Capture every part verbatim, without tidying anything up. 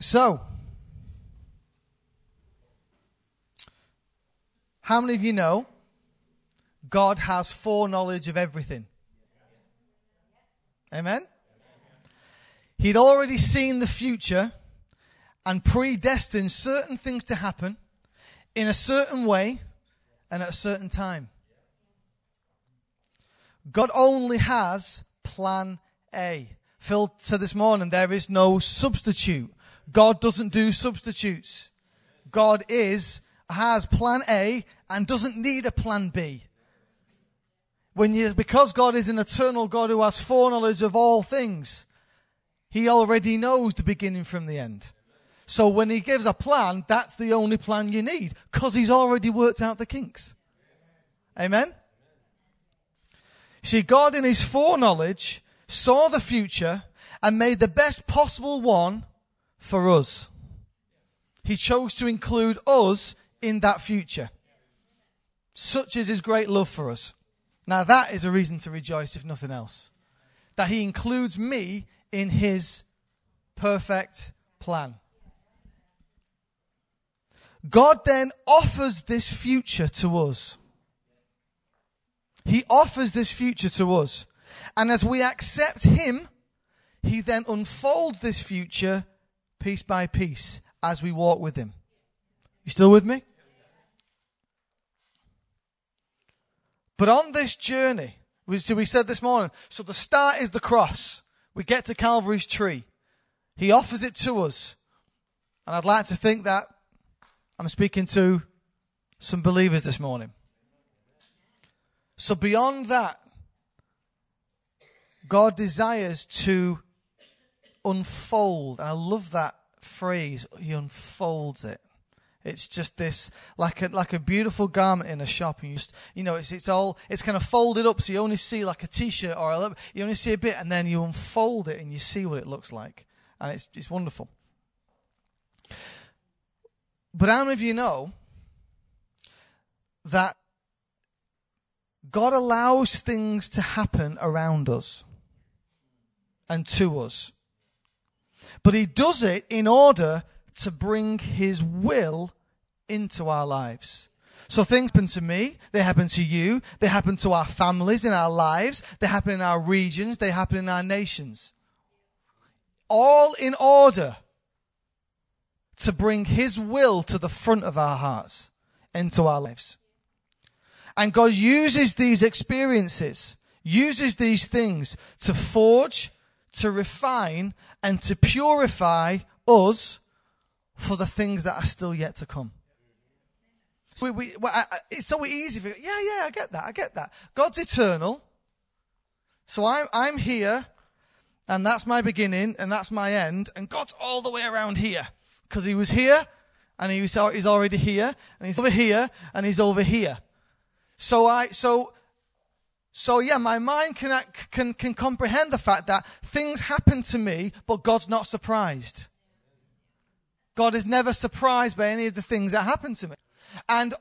So, how many of you know God has foreknowledge of everything? Amen? He'd already seen the future and predestined certain things to happen in a certain way and at a certain time. God only has plan A. Phil said this morning, there is no substitute. God doesn't do substitutes. God is, has plan A and doesn't need a plan B. When you, because God is an eternal God who has foreknowledge of all things, he already knows the beginning from the end. So when he gives a plan, that's the only plan you need because he's already worked out the kinks. Amen? See, God in his foreknowledge saw the future and made the best possible one for us. He chose to include us in that future. Such is his great love for us. Now that is a reason to rejoice, if nothing else. That he includes me in his perfect plan. God then offers this future to us. He offers this future to us. And as we accept him, he then unfolds this future piece by piece as we walk with him. You still with me? But on this journey, so we said this morning, so the start is the cross. We get to Calvary's tree. He offers it to us. And I'd like to think that I'm speaking to some believers this morning. So beyond that, God desires to unfold. And I love that phrase, he unfolds it. It's just this, like a, like a beautiful garment in a shop. And you just, you know, it's, it's all, it's kind of folded up. So you only see like a t-shirt or a, you only see a bit and then you unfold it and you see what it looks like. And it's, it's wonderful. But how many of you know that God allows things to happen around us and to us? But he does it in order to bring his will into our lives. So things happen to me, they happen to you, they happen to our families, in our lives, they happen in our regions, they happen in our nations. All in order to bring his will to the front of our hearts, into our lives. And God uses these experiences, uses these things to forge, to refine, and to purify us for the things that are still yet to come. So we, we, I, I, it's so easy. For, yeah, yeah, I get that. I get that. God's eternal. So I'm, I'm here, and that's my beginning, and that's my end, and God's all the way around here. Because he was here, and he was, he's already here, and he's over here, and he's over here. So I, so, so yeah, my mind can, can, can comprehend the fact that things happen to me, but God's not surprised. God is never surprised by any of the things that happen to me. And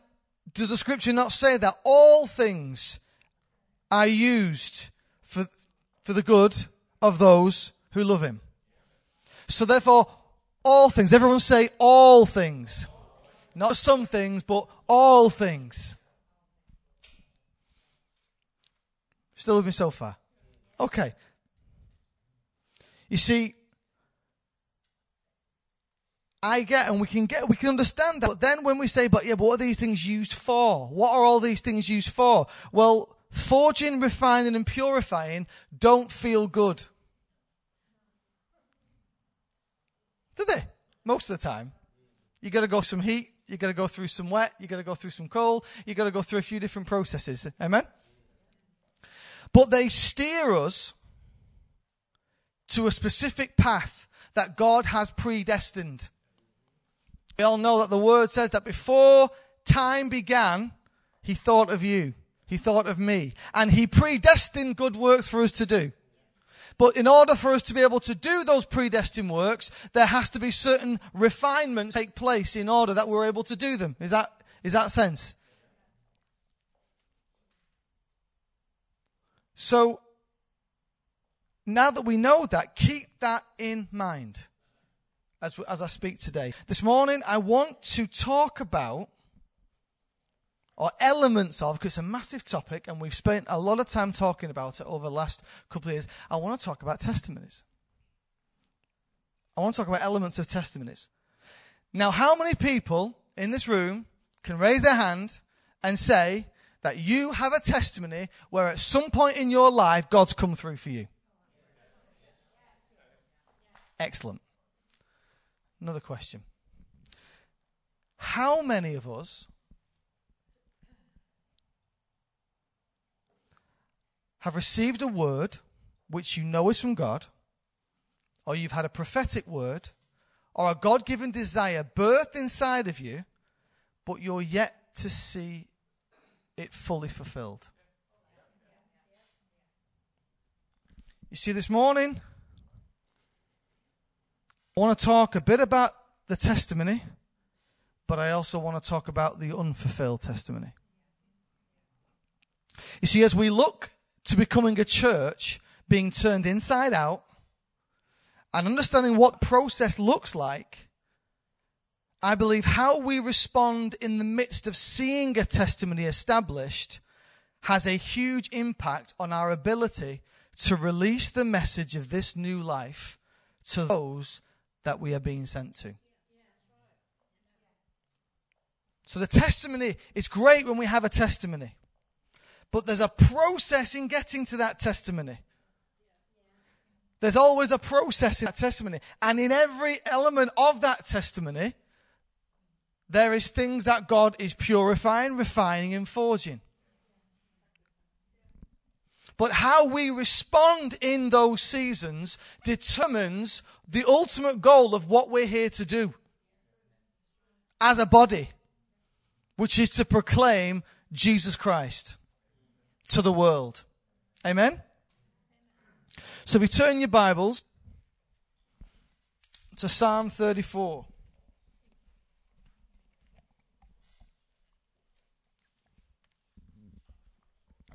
does the scripture not say that all things are used for, for the good of those who love him? So therefore, all things. Everyone say all things. Not some things, but all things. Still with me so far? Okay. You see, I get, and we can get, we can understand that. But then when we say, but yeah, but what are these things used for? What are all these things used for? Well, forging, refining, and purifying don't feel good. Do they? Most of the time. You got to go some heat. You got to go through some wet. You got to go through some cold. You got to go through a few different processes. Amen? But they steer us to a specific path that God has predestined. We all know that the word says that before time began, he thought of you. He thought of me. And he predestined good works for us to do. But in order for us to be able to do those predestined works, there has to be certain refinements take place in order that we're able to do them. Is that, is that sense? So, now that we know that, keep that in mind. as as I speak today. This morning, I want to talk about, or elements of, because it's a massive topic, and we've spent a lot of time talking about it over the last couple of years. I want to talk about testimonies. I want to talk about elements of testimonies. Now, how many people in this room can raise their hand and say that you have a testimony where at some point in your life, God's come through for you? Excellent. Another question. How many of us have received a word which you know is from God, or you've had a prophetic word, or a God-given desire birthed inside of you, but you're yet to see it fully fulfilled? You see, this morning, I want to talk a bit about the testimony, but I also want to talk about the unfulfilled testimony. You see, as we look to becoming a church being turned inside out and understanding what process looks like, I believe how we respond in the midst of seeing a testimony established has a huge impact on our ability to release the message of this new life to those that we are being sent to. So the testimony, it's great when we have a testimony, but there's a process in getting to that testimony. There's always a process in that testimony. And in every element of that testimony, there is things that God is purifying, refining, and forging. But how we respond in those seasons determines the ultimate goal of what we're here to do as a body, which is to proclaim Jesus Christ to the world. Amen? So we turn your Bibles to Psalm thirty-four.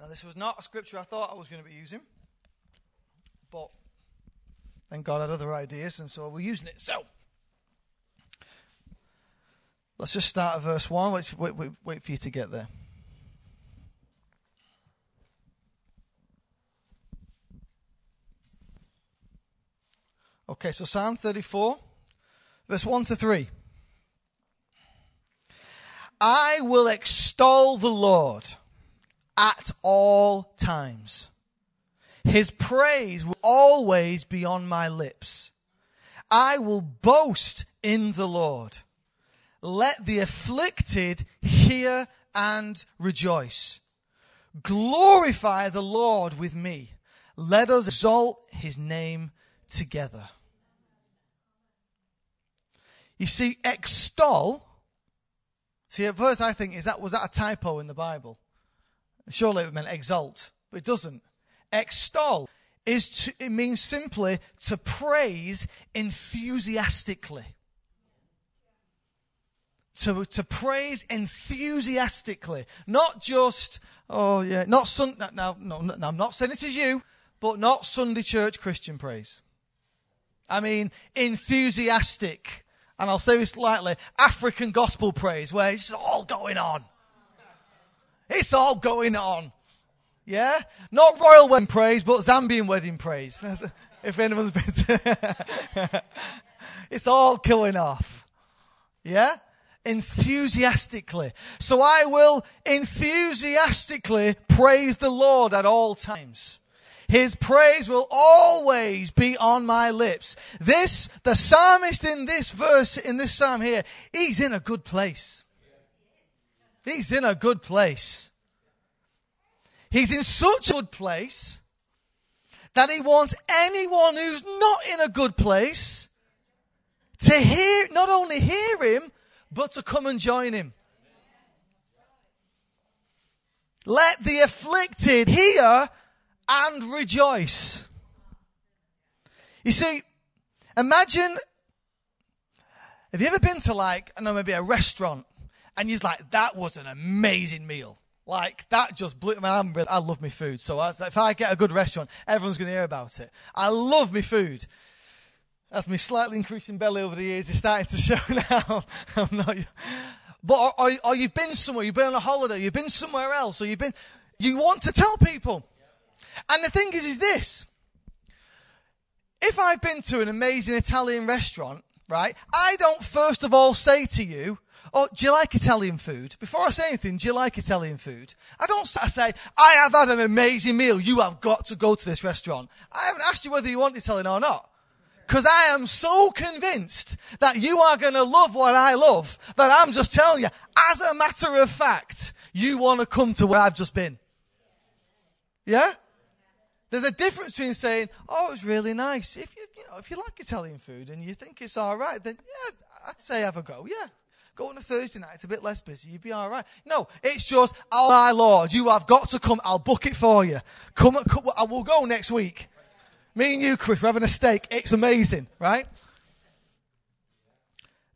Now, this was not a scripture I thought I was going to be using, but then God had other ideas, and so we're using it. So let's just start at verse one. Let's wait, wait, wait for you to get there. Okay, so Psalm thirty-four, verse one to three. I will extol the Lord at all times. His praise will always be on my lips. I will boast in the Lord. Let the afflicted hear and rejoice. Glorify the Lord with me. Let us exalt his name together. You see, extol. See, at first I think, is that was that a typo in the Bible? Surely it meant exalt, but it doesn't. Extol is to, it means simply to praise enthusiastically. To to praise enthusiastically, not just oh yeah, not some. Now, no, no, no, I'm not saying this is you, but not Sunday church Christian praise. I mean, enthusiastic. And I'll say this lightly, African gospel praise, where it's all going on. It's all going on. Yeah? Not royal wedding praise, but Zambian wedding praise. That's, if anyone's been to... It's all going off. Yeah? Enthusiastically. So I will enthusiastically praise the Lord at all times. His praise will always be on my lips. This, the psalmist in this verse, in this psalm here, he's in a good place. He's in a good place. He's in such a good place that he wants anyone who's not in a good place to hear, not only hear him, but to come and join him. Let the afflicted hear and rejoice. You see, imagine, have you ever been to like, I don't know, maybe a restaurant, and you're like, that was an amazing meal. Like, that just blew my mind. I love my food. So I, if I get a good restaurant, everyone's going to hear about it. I love my food. As my slightly increasing belly over the years is starting to show now. I'm not. But or, or, or you've been somewhere, you've been on a holiday, you've been somewhere else, or you've been. You want to tell people, and the thing is, is this: if I've been to an amazing Italian restaurant, right, I don't first of all say to you, "Oh, do you like Italian food?" Before I say anything, do you like Italian food? I don't say, "I have had an amazing meal. You have got to go to this restaurant." I haven't asked you whether you want Italian or not. Because I am so convinced that you are going to love what I love that I'm just telling you, as a matter of fact, you want to come to where I've just been. Yeah? There's a difference between saying, "Oh, it's really nice." If you, you know, if you like Italian food and you think it's all right, then yeah, I'd say have a go. Yeah. Go on a Thursday night, it's a bit less busy, you'd be all right. No, it's just, "Oh, my Lord, you have got to come. I'll book it for you. Come, come I will go next week. Me and you, Chris, we're having a steak. It's amazing," right?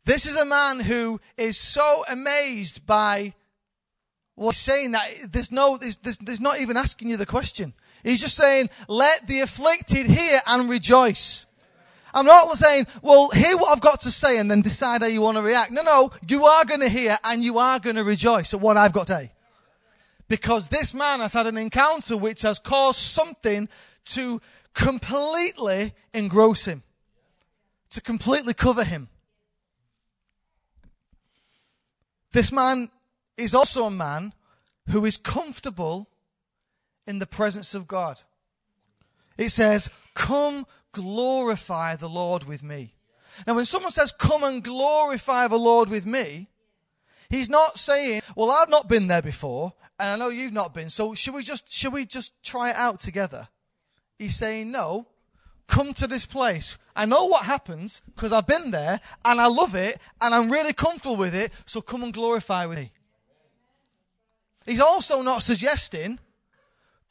This is a man who is so amazed by what he's saying that there's no, there's, there's, there's not even asking you the question. He's just saying, "Let the afflicted hear and rejoice." I'm not saying, "Well, hear what I've got to say and then decide how you want to react." No, no, you are going to hear and you are going to rejoice at what I've got to say. Because this man has had an encounter which has caused something to completely engross him, to completely cover him. This man is also a man who is comfortable in the presence of God. It says, "Come, glorify the Lord with me." Now, when someone says, "Come and glorify the Lord with me," he's not saying, "Well, I've not been there before, and I know you've not been, so should we just, should we just try it out together?" He's saying, "No, come to this place. I know what happens because I've been there and I love it and I'm really comfortable with it. So come and glorify with me." He's also not suggesting,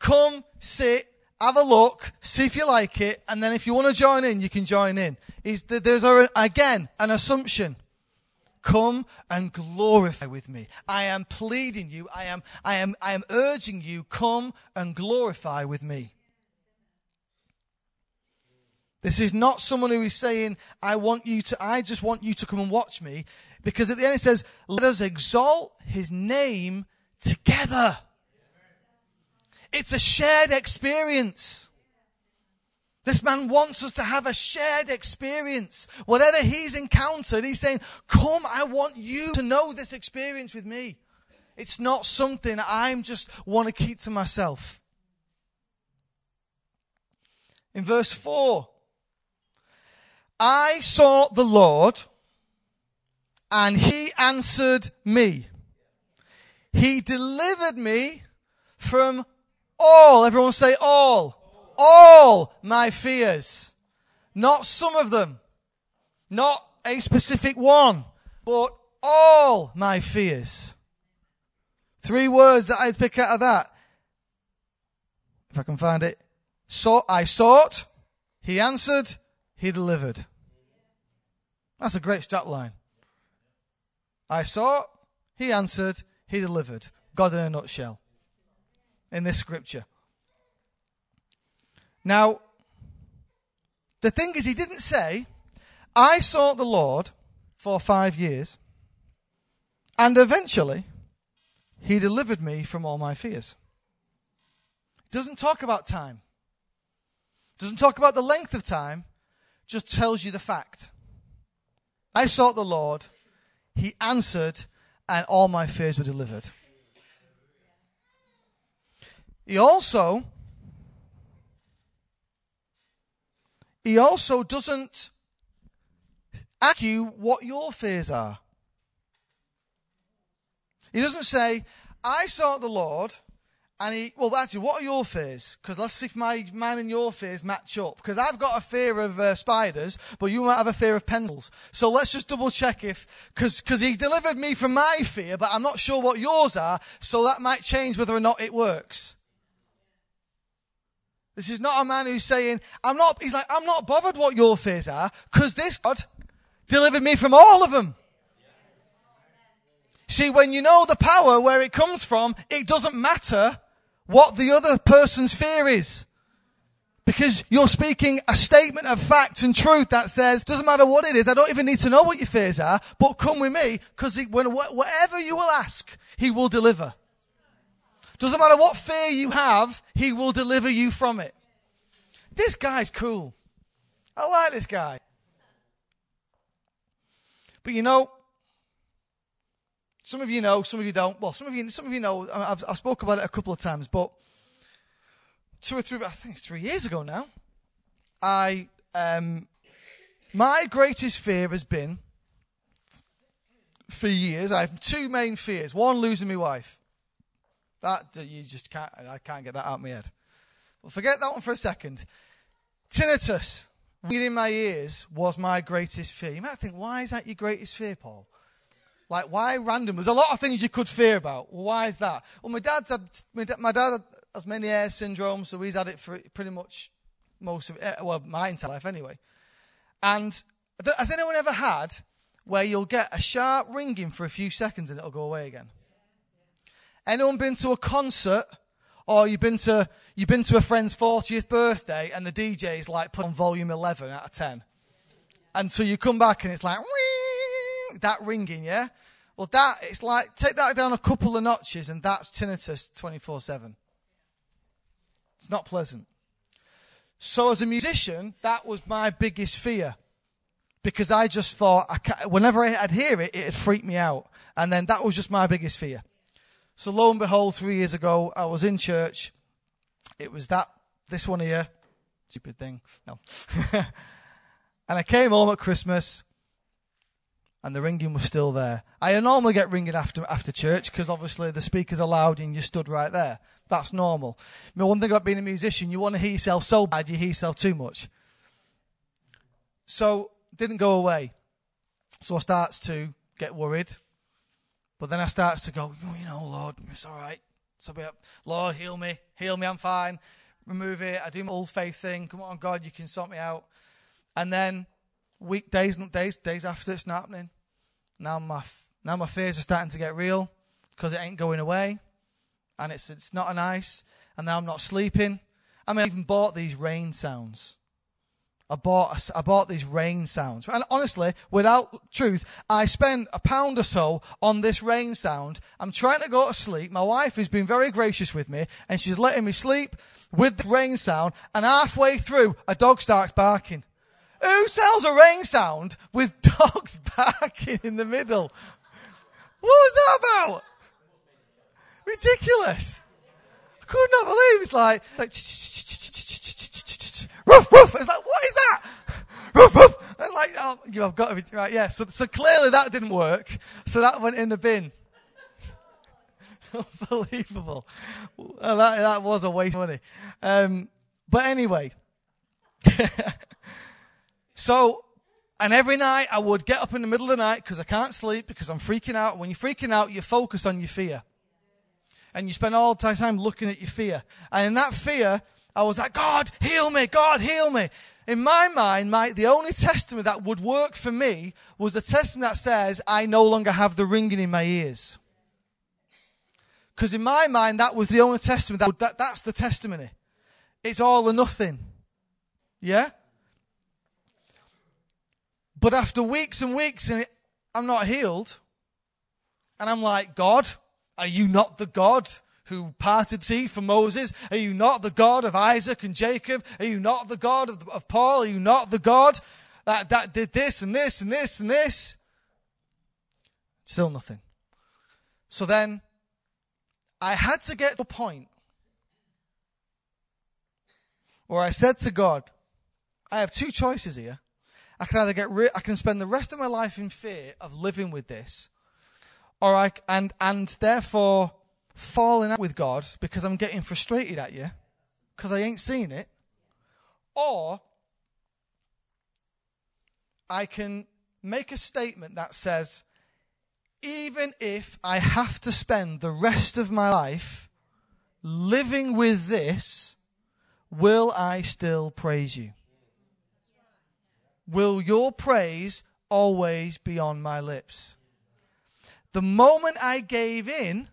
"Come, sit, have a look, see if you like it. And then if you want to join in, you can join in." He's, there's a, again, an assumption. "Come and glorify with me. I am pleading you. I am, I am, I am urging you. Come and glorify with me." This is not someone who is saying, "I want you to, I just want you to come and watch me." Because at the end it says, "Let us exalt his name together." It's a shared experience. This man wants us to have a shared experience. Whatever he's encountered, he's saying, "Come, I want you to know this experience with me." It's not something I'm just want to keep to myself. In verse four, "I sought the Lord, and he answered me. He delivered me from all," everyone say all, all, all my fears. Not some of them, not a specific one, but all my fears. Three words that I'd pick out of that, if I can find it. So I sought, he answered, he delivered. That's a great strap line. I sought, he answered, he delivered. God in a nutshell in this scripture. Now, the thing is, he didn't say, "I sought the Lord for five years, and eventually he delivered me from all my fears." It doesn't talk about time. It doesn't talk about the length of time. Just tells you the fact. "I sought the Lord, he answered, and all my fears were delivered." He also, he also doesn't ask you what your fears are. He doesn't say, "I sought the Lord, and he," well, actually, "What are your fears? Because let's see if my mine and your fears match up. Because I've got a fear of uh, spiders, but you might have a fear of pencils. So let's just double check if, because because he delivered me from my fear, but I'm not sure what yours are. So that might change whether or not it works." This is not a man who's saying, "I'm not," he's like, "I'm not bothered what your fears are, because this God delivered me from all of them." See, when you know the power where it comes from, it doesn't matter what the other person's fear is. because you're speaking a statement of fact and truth that says, doesn't matter what it is, I don't even need to know what your fears are, but come with me, because whatever you will ask, he will deliver. Doesn't matter what fear you have, he will deliver you from it. This guy's cool. I like this guy. But you know, some of you know, some of you don't. Well, some of you, some of you know, I've, I've spoken about it a couple of times, but two or three, I think it's three years ago now, I, um, my greatest fear has been, for years, I have two main fears. One, losing my wife. That, you just can't, I can't get that out of my head. Well, forget that one for a second. Tinnitus, in my ears, was my greatest fear. You might think, why is that your greatest fear, Paul? Like, why random? There's a lot of things you could fear about. Why is that? Well, my dad's had, my dad, my dad has Meniere's syndrome, so he's had it for pretty much most of, well, my entire life anyway. And th- has anyone ever had where you'll get a sharp ringing for a few seconds and it'll go away again? Anyone been to a concert, or you've been to you've been to a friend's fortieth birthday and the D J's like put on volume eleven out of ten, and so you come back and it's like ring, that ringing, yeah. Well, that it's like take that down a couple of notches, and that's tinnitus twenty-four seven. It's not pleasant. So as a musician, that was my biggest fear, because I just thought I can't, whenever I'd hear it, it'd freak me out, and then that was just my biggest fear. So lo and behold, three years ago, I was in church. It was that, this one here, stupid thing, no. And I came home at Christmas, and the ringing was still there. I normally get ringing after after church, because obviously the speakers are loud and you stood right there. That's normal. I mean, one thing about being a musician, you want to hear yourself so bad, you hear yourself too much. So didn't go away. So I starts to get worried. But then I starts to go, oh, you know, Lord, it's all right. So be up. Lord, heal me. Heal me. I'm fine. Remove it. I do my old faith thing. Come on, God, you can sort me out. And then weekdays, days, days after, it's not happening. Now my now my fears are starting to get real, because it ain't going away, and it's it's not nice. And now I'm not sleeping. I mean, I even bought these rain sounds. I bought, I bought these rain sounds. And honestly, without truth, I spent a pound or so on this rain sound. I'm trying to go to sleep. My wife has been very gracious with me, and she's letting me sleep with the rain sound. And halfway through, a dog starts barking. Who sells a rain sound with dogs barking in the middle? What was that about? Ridiculous. I could not believe it's like... like Roof, roof. It's like, what is that? Roof, roof. It's like, oh, you have got to be, right, yeah. So, so clearly that didn't work. So that went in the bin. Unbelievable. That, that was a waste of money. Um, but anyway. So, and every night I would get up in the middle of the night because I can't sleep because I'm freaking out. When you're freaking out, you focus on your fear. And you spend all the time looking at your fear. And in that fear... I was like, God, heal me. God, heal me. In my mind, my, the only testament that would work for me was the testament that says, I no longer have the ringing in my ears. Because in my mind, that was the only testament. That, that that's the testimony. It's all or nothing. Yeah? But after weeks and weeks, and it, I'm not healed. And I'm like, God, are you not the God who parted sea for Moses? Are you not the God of Isaac and Jacob? Are you not the God of, of Paul? Are you not the God that, that did this and this and this and this? Still nothing. So then I had to get to the point where I said to God, I have two choices here. I can either get rid, I can spend the rest of my life in fear of living with this, or I, and, and therefore, falling out with God because I'm getting frustrated at you because I ain't seen it, or I can make a statement that says, even if I have to spend the rest of my life living with this, will I still praise you? Will your praise always be on my lips? The moment I gave in,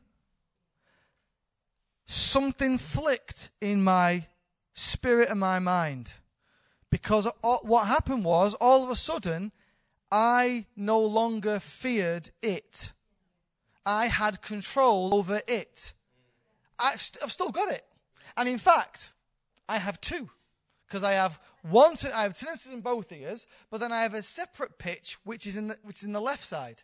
something flicked in my spirit of my mind. Because what happened was, all of a sudden, I no longer feared it. I had control over it. I've, st- I've still got it. And in fact, I have two. Because I have one, t- I have tinnitus in both ears, but then I have a separate pitch, which is in the, which is in the left side.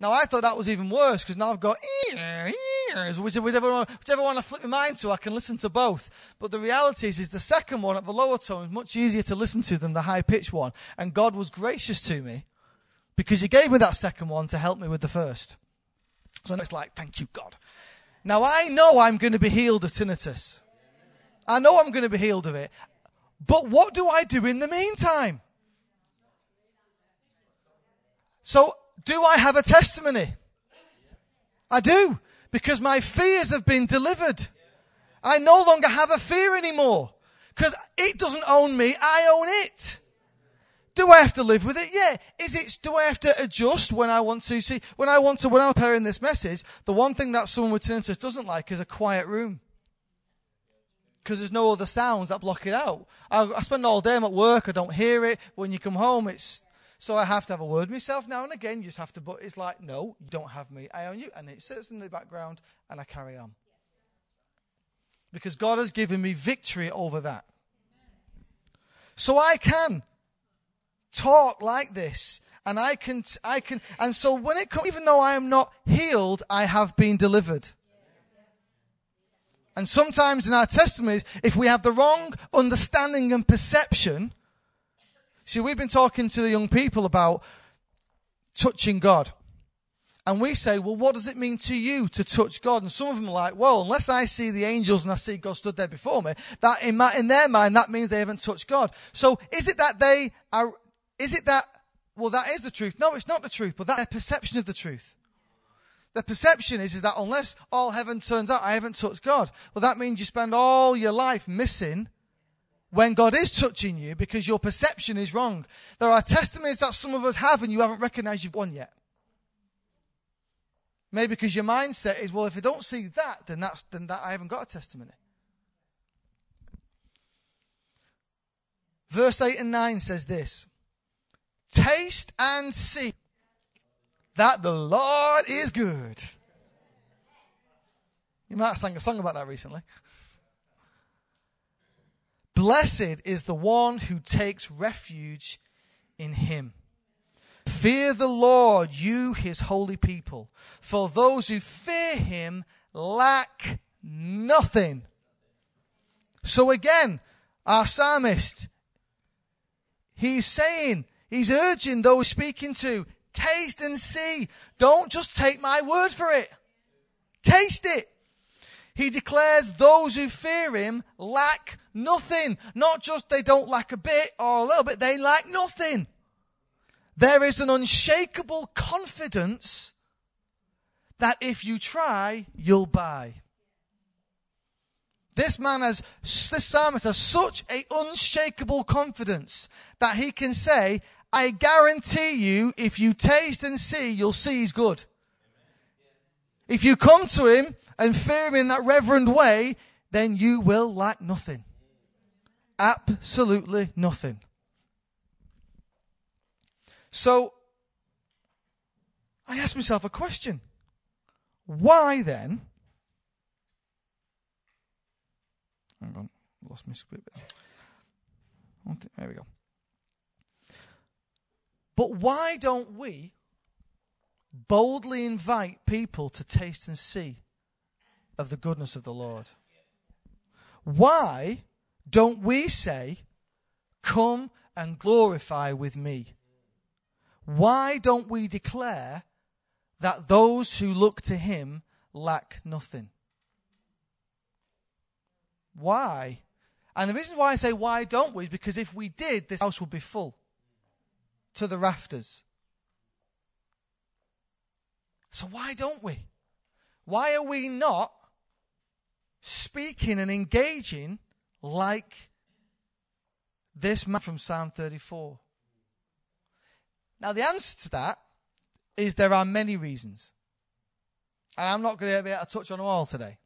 Now, I thought that was even worse, because now I've got ears, whichever one, whichever one I flip my mind to, I can listen to both. But the reality is, is the second one at the lower tone is much easier to listen to than the high-pitched one. And God was gracious to me, because he gave me that second one to help me with the first. So it's like, thank you, God. Now, I know I'm going to be healed of tinnitus. I know I'm going to be healed of it. But what do I do in the meantime? So, do I have a testimony? I do, because my fears have been delivered. I no longer have a fear anymore, because it doesn't own me, I own it. Do I have to live with it? Yeah. Is it? Do I have to adjust when I want to? See, when I want to, when I'm preparing this message, the one thing that someone with tinnitus doesn't like is a quiet room, because there's no other sounds that block it out. I, I spend all day I'm at work, I don't hear it. When you come home, it's... So I have to have a word myself now and again. You just have to, but it's like, no, you don't have me. I own you. And it sits in the background and I carry on. Because God has given me victory over that. So I can talk like this and I can, I can, and so when it comes, even though I am not healed, I have been delivered. And sometimes in our testimonies, if we have the wrong understanding and perception, see, we've been talking to the young people about touching God. And we say, well, what does it mean to you to touch God? And some of them are like, well, unless I see the angels and I see God stood there before me, that in, my, in their mind, that means they haven't touched God. So is it that they are, is it that, well, that is the truth. No, it's not the truth, but that's their perception of the truth. The perception is, is that unless all heaven turns out, I haven't touched God. Well, that means you spend all your life missing when God is touching you, because your perception is wrong. There are testimonies that some of us have and you haven't recognized you've won yet. Maybe because your mindset is, well, if I don't see that, then that's then that I haven't got a testimony. Verse eight and nine says this: taste and see that the Lord is good. You might have sang a song about that recently. Blessed is the one who takes refuge in him. Fear the Lord, you his holy people, for those who fear him lack nothing. So again, our psalmist, he's saying, he's urging those speaking to, taste and see. Don't just take my word for it. Taste it. He declares those who fear him lack nothing. Not just they don't lack a bit or a little bit, they lack nothing. There is an unshakable confidence that if you try, you'll buy. This man has, this psalmist has such an unshakable confidence that he can say, I guarantee you, if you taste and see, you'll see he's good. If you come to him and fear him in that reverent way, then you will lack nothing. Absolutely nothing. So, I asked myself a question. Why then? Hang on, lost my script. There we go. But why don't we boldly invite people to taste and see of the goodness of the Lord? Why don't we say, come and glorify with me? Why don't we declare that those who look to him lack nothing? Why? And the reason why I say why don't we is because if we did, this house would be full to the rafters. So why don't we? Why are we not speaking and engaging like this man from Psalm thirty-four? Now, the answer to that is there are many reasons. And I'm not going to be able to touch on them all today.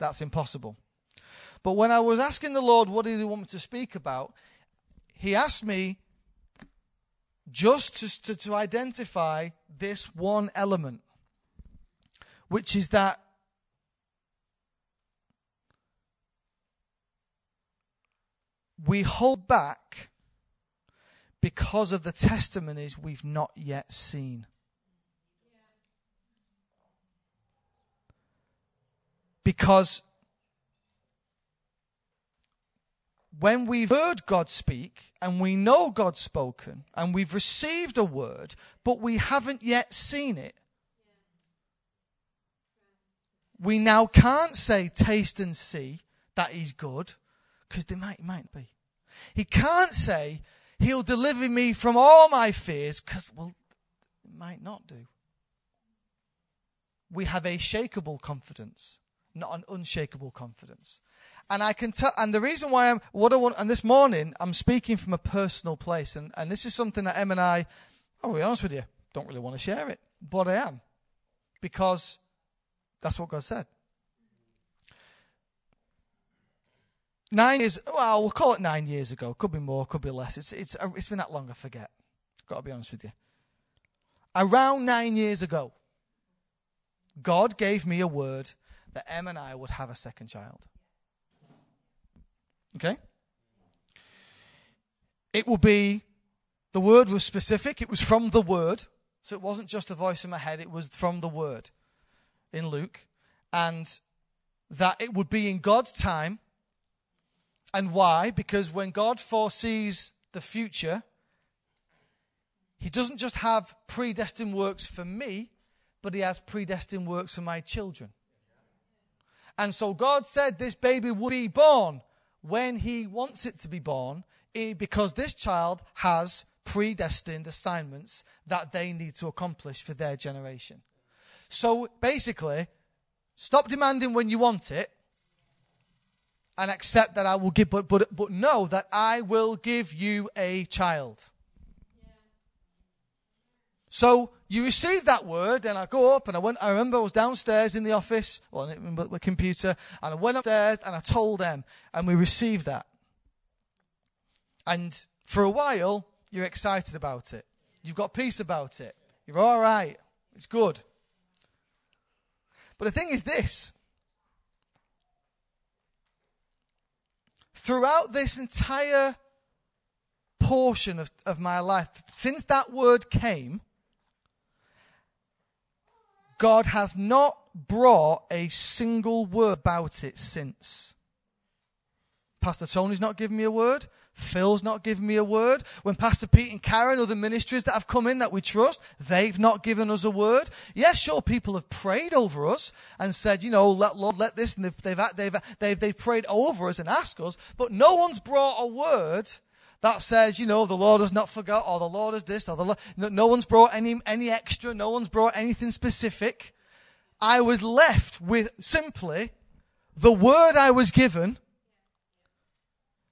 That's impossible. But when I was asking the Lord, what did he want me to speak about? He asked me just to, to, to identify this one element, which is that we hold back because of the testimonies we've not yet seen. Because when we've heard God speak and we know God's spoken and we've received a word, but we haven't yet seen it, we now can't say, taste and see that he's good, because they might, might be. He can't say, he'll deliver me from all my fears, because, well, it might not do. We have a shakeable confidence, not an unshakable confidence. And I can tell, and the reason why I'm, what I want, and this morning, I'm speaking from a personal place. And, and this is something that Em and I, I'll be honest with you, don't really want to share it, but I am. Because that's what God said. Nine years, well, we'll call it nine years ago. Could be more, could be less. It's, it's, it's been that long, I forget. Got to be honest with you. Around nine years ago, God gave me a word that Em and I would have a second child. Okay? It will be, the word was specific. It was from the word. So it wasn't just a voice in my head. It was from the word in Luke. And that it would be in God's time. And why? Because when God foresees the future, he doesn't just have predestined works for me, but he has predestined works for my children. And so God said this baby would be born when he wants it to be born, because this child has predestined assignments that they need to accomplish for their generation. So basically, stop demanding when you want it, and accept that I will give, but but but know that I will give you a child. Yeah. So you received that word, and I go up, and I went. I remember I was downstairs in the office, well, on the computer, and I went upstairs and I told them, and we received that. And for a while, you're excited about it. You've got peace about it. You're all right. It's good. But the thing is this. Throughout this entire portion of, of my life, since that word came, God has not brought a single word about it since. Pastor Tony's not given me a word. Phil's not given me a word. When Pastor Pete and Karen, other ministries that have come in that we trust, they've not given us a word. Yes, sure, people have prayed over us and said, you know, let Lord, let this, and they've, they've, they've, they've, they've prayed over us and asked us, but no one's brought a word that says, you know, the Lord has not forgot, or the Lord has this, or the Lord, no, no one's brought any, any extra, no one's brought anything specific. I was left with simply the word I was given,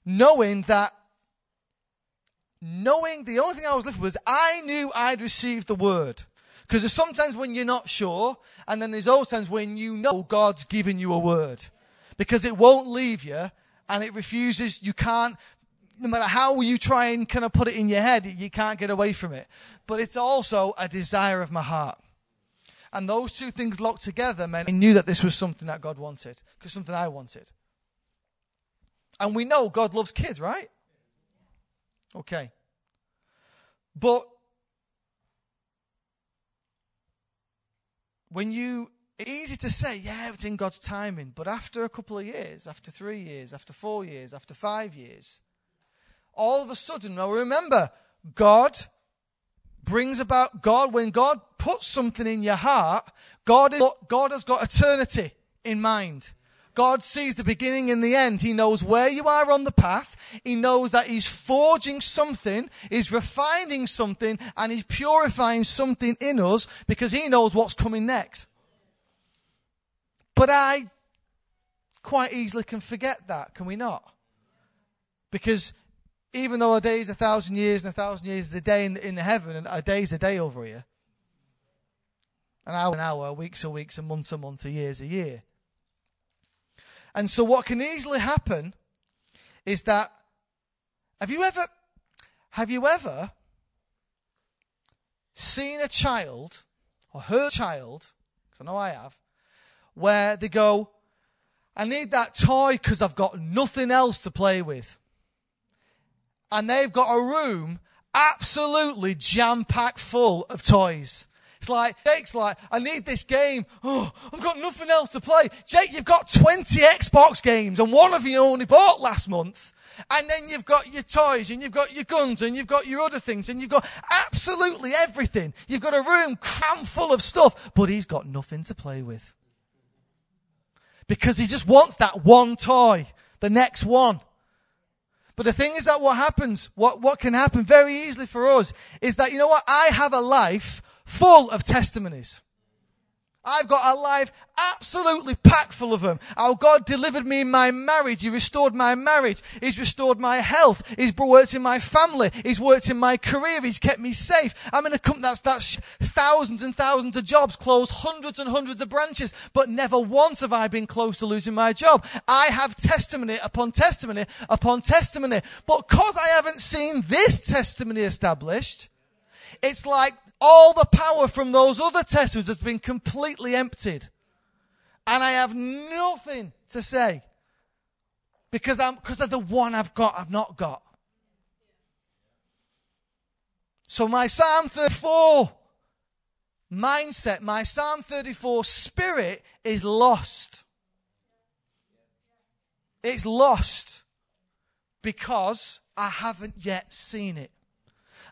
Knowing that, knowing the only thing I was left with was I knew I'd received the word. Because there's sometimes when you're not sure, and then there's also times when you know God's given you a word. Because it won't leave you, and it refuses, you can't, no matter how you try and kind of put it in your head, you can't get away from it. But it's also a desire of my heart. And those two things locked together meant I knew that this was something that God wanted, because something I wanted. And we know God loves kids, right? Okay. But when you, it's easy to say, yeah, it's in God's timing. But after a couple of years, after three years, after four years, after five years, all of a sudden, now remember, God brings about, God, when God puts something in your heart, God, is, God has got eternity in mind. God sees the beginning and the end. He knows where you are on the path. He knows that he's forging something, he's refining something, and he's purifying something in us because he knows what's coming next. But I quite easily can forget that, can we not? Because even though a day is a thousand years and a thousand years is a day in, in heaven, and a day is a day over here, an hour, an hour, weeks are weeks, a month, a month, a year's a year. And so what can easily happen is that, have you ever, have you ever seen a child or heard a child, because I know I have, where they go, I need that toy because I've got nothing else to play with. And they've got a room absolutely jam-packed full of toys. It's like, Jake's like, I need this game. Oh, I've got nothing else to play. Jake, you've got twenty Xbox games and one of you only bought last month. And then you've got your toys and you've got your guns and you've got your other things and you've got absolutely everything. You've got a room crammed full of stuff, but he's got nothing to play with. Because he just wants that one toy, the next one. But the thing is that what happens, what, what can happen very easily for us is that, you know what, I have a life full of testimonies. I've got a life absolutely packed full of them. How God delivered me in my marriage. He restored my marriage. He's restored my health. He's worked in my family. He's worked in my career. He's kept me safe. I'm in a company that's, that's thousands and thousands of jobs, closed hundreds and hundreds of branches, but never once have I been close to losing my job. I have testimony upon testimony upon testimony. But because I haven't seen this testimony established, it's like all the power from those other testimonies has been completely emptied. And I have nothing to say. Because I'm, because of the one I've got, I've not got. So my Psalm thirty-four mindset, my Psalm thirty-four spirit is lost. It's lost because I haven't yet seen it.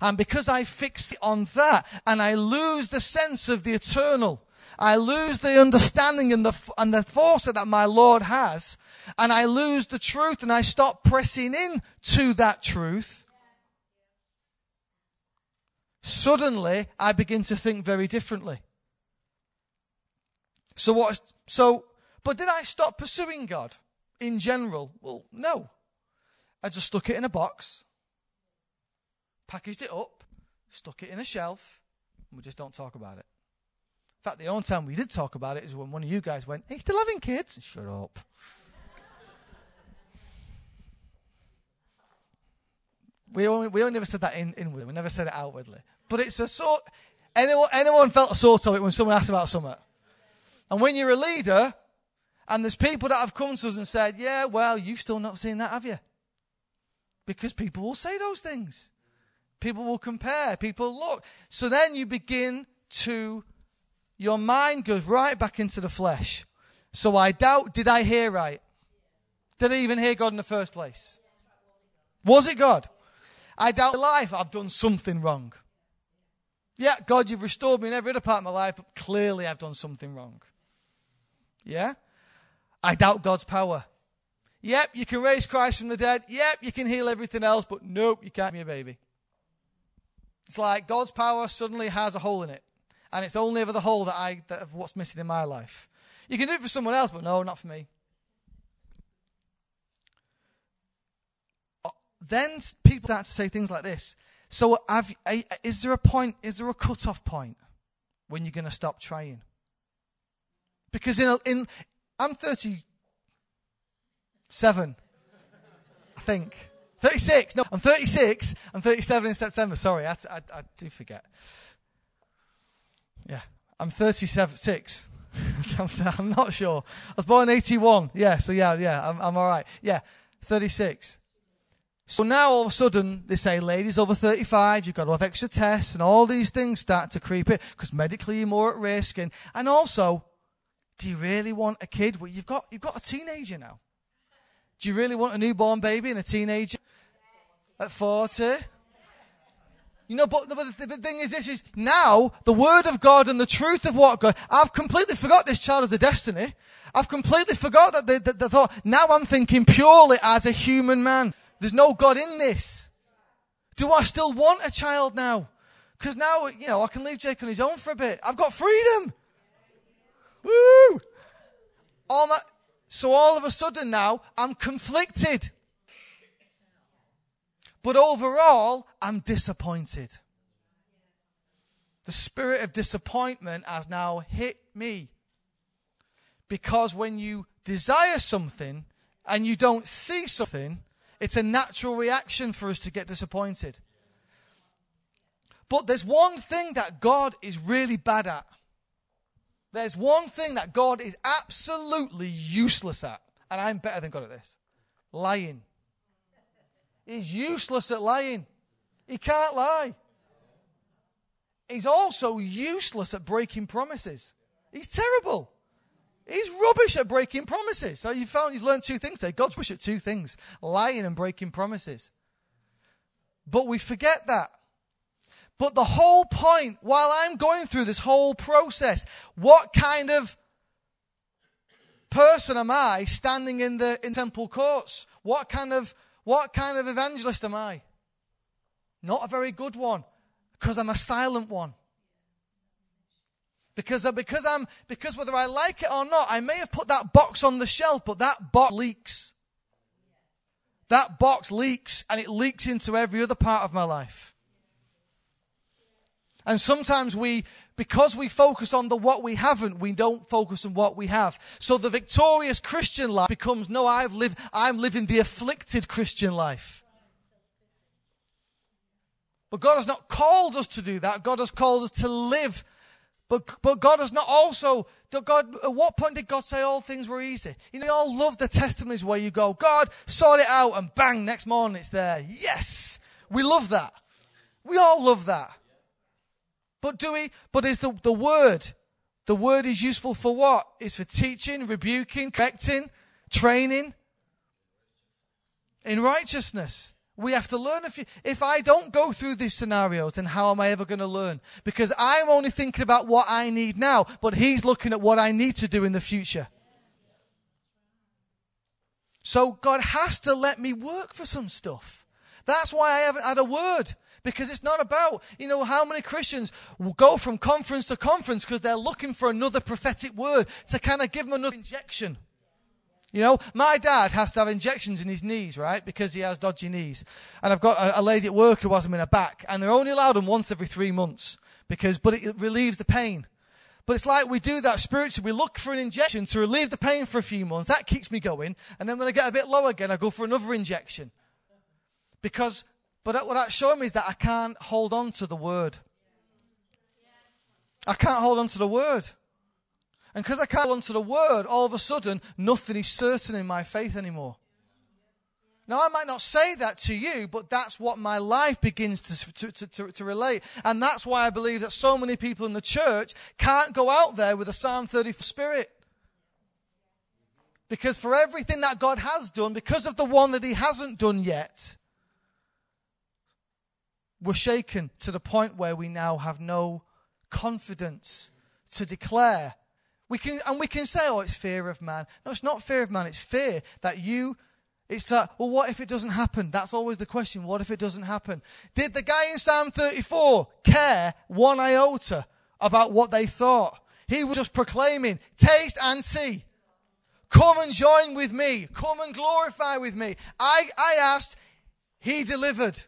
And because I fix it on that, and I lose the sense of the eternal, I lose the understanding and the and the foresight that my Lord has, and I lose the truth, and I stop pressing in to that truth, suddenly I begin to think very differently. So what? So, but did I stop pursuing God in general? Well, no. I just stuck it in a box. Packaged it up, stuck it in a shelf, and we just don't talk about it. In fact, the only time we did talk about it is when one of you guys went, "Hey, still having kids?" Shut up. we only we only never said that in inwardly. We never said it outwardly. But it's a sort. Anyone anyone felt a sort of it when someone asked about something. And when you're a leader, and there's people that have come to us and said, "Yeah, well, you've still not seen that, have you?" Because people will say those things. People will compare. People look. So then you begin to, your mind goes right back into the flesh. So I doubt, did I hear right? Did I even hear God in the first place? Was it God? I doubt my life. I've done something wrong. Yeah, God, you've restored me in every other part of my life, but clearly I've done something wrong. Yeah? I doubt God's power. Yep, you can raise Christ from the dead. Yep, you can heal everything else, but nope, you can't be a baby. It's like God's power suddenly has a hole in it. And it's only ever the hole that I, that of what's missing in my life. You can do it for someone else, but no, not for me. Then people start to say things like this. So have, is there a point, is there a cut-off point when you're going to stop trying? Because in, in I'm thirty-seven, I think. thirty-six. No, I'm thirty-six. I'm thirty-seven in September. Sorry, I, I, I do forget. Yeah, I'm thirty-seven. Six. I'm, I'm not sure. I was born in eighty-one. Yeah, so yeah, yeah, I'm, I'm all right. Yeah, thirty-six. So now all of a sudden they say, ladies over thirty-five, you've got to have extra tests and all these things start to creep in because medically you're more at risk. And, and also, do you really want a kid? Well, you've got, you've got a teenager now. Do you really want a newborn baby and a teenager at forty? You know, but, but the, the thing is this, is now the word of God and the truth of what God, I've completely forgot this child as a destiny. I've completely forgot that the, the, the thought, now I'm thinking purely as a human man. There's no God in this. Do I still want a child now? Because now, you know, I can leave Jake on his own for a bit. I've got freedom. Woo! All that. So all of a sudden now, I'm conflicted. But overall, I'm disappointed. The spirit of disappointment has now hit me. Because when you desire something and you don't see something, it's a natural reaction for us to get disappointed. But there's one thing that God is really bad at. There's one thing that God is absolutely useless at. And I'm better than God at this. Lying. He's useless at lying. He can't lie. He's also useless at breaking promises. He's terrible. He's rubbish at breaking promises. So you found you've learned two things today. God's wish at two things. Lying and breaking promises. But we forget that. But the whole point, while I'm going through this whole process, what kind of person am I standing in the in temple courts? What kind of what kind of evangelist am I? Not a very good one, because I'm a silent one. Because because I'm because whether I like it or not, I may have put that box on the shelf, but that box leaks. That box leaks, and it leaks into every other part of my life. And sometimes we, because we focus on the what we haven't, we don't focus on what we have. So the victorious Christian life becomes, no, I've lived, I'm living the afflicted Christian life. But God has not called us to do that. God has called us to live. But, but God has not also, God, at what point did God say all things were easy? You know, you all love the testimonies where you go, God, sort it out, and bang, next morning it's there. Yes! We love that. We all love that. But do we, but is the, the word, the word is useful for what? It's for teaching, rebuking, correcting, training in righteousness. We have to learn. If, you, if I don't go through these scenarios, then how am I ever going to learn? Because I'm only thinking about what I need now, but he's looking at what I need to do in the future. So God has to let me work for some stuff. That's why I haven't had a word. Because it's not about, you know, how many Christians will go from conference to conference because they're looking for another prophetic word to kind of give them another injection. You know, my dad has to have injections in his knees, right, because he has dodgy knees. And I've got a, a lady at work who has them in her back, and they're only allowed them once every three months because, but it, it relieves the pain. But it's like we do that spiritually. We look for an injection to relieve the pain for a few months. That keeps me going. And then when I get a bit low again, I go for another injection. Because... But what that's showing me is that I can't hold on to the word. I can't hold on to the word. And because I can't hold on to the word, all of a sudden, nothing is certain in my faith anymore. Now, I might not say that to you, but that's what my life begins to, to, to, to, to relate. And that's why I believe that so many people in the church can't go out there with a Psalm thirty-four spirit. Because for everything that God has done, because of the one that he hasn't done yet, we're shaken to the point where we now have no confidence to declare. We can, and we can say, oh, it's fear of man. No, it's not fear of man. It's fear that you, it's that, well, what if it doesn't happen? That's always the question. What if it doesn't happen? Did the guy in Psalm thirty-four care one iota about what they thought? He was just proclaiming, taste and see. Come and join with me. Come and glorify with me. I, I asked, he delivered.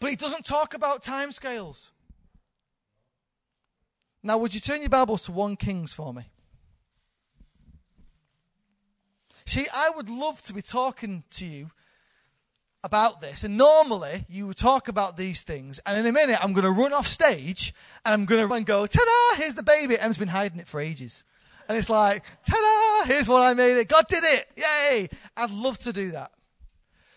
But he doesn't talk about timescales. Now, would you turn your Bibles to First Kings for me? See, I would love to be talking to you about this. And normally, you would talk about these things. And in a minute, I'm going to run off stage. And I'm going to run and go, ta-da, here's the baby. Em's been hiding it for ages. And it's like, ta-da, here's what I made it. God did it. Yay. I'd love to do that.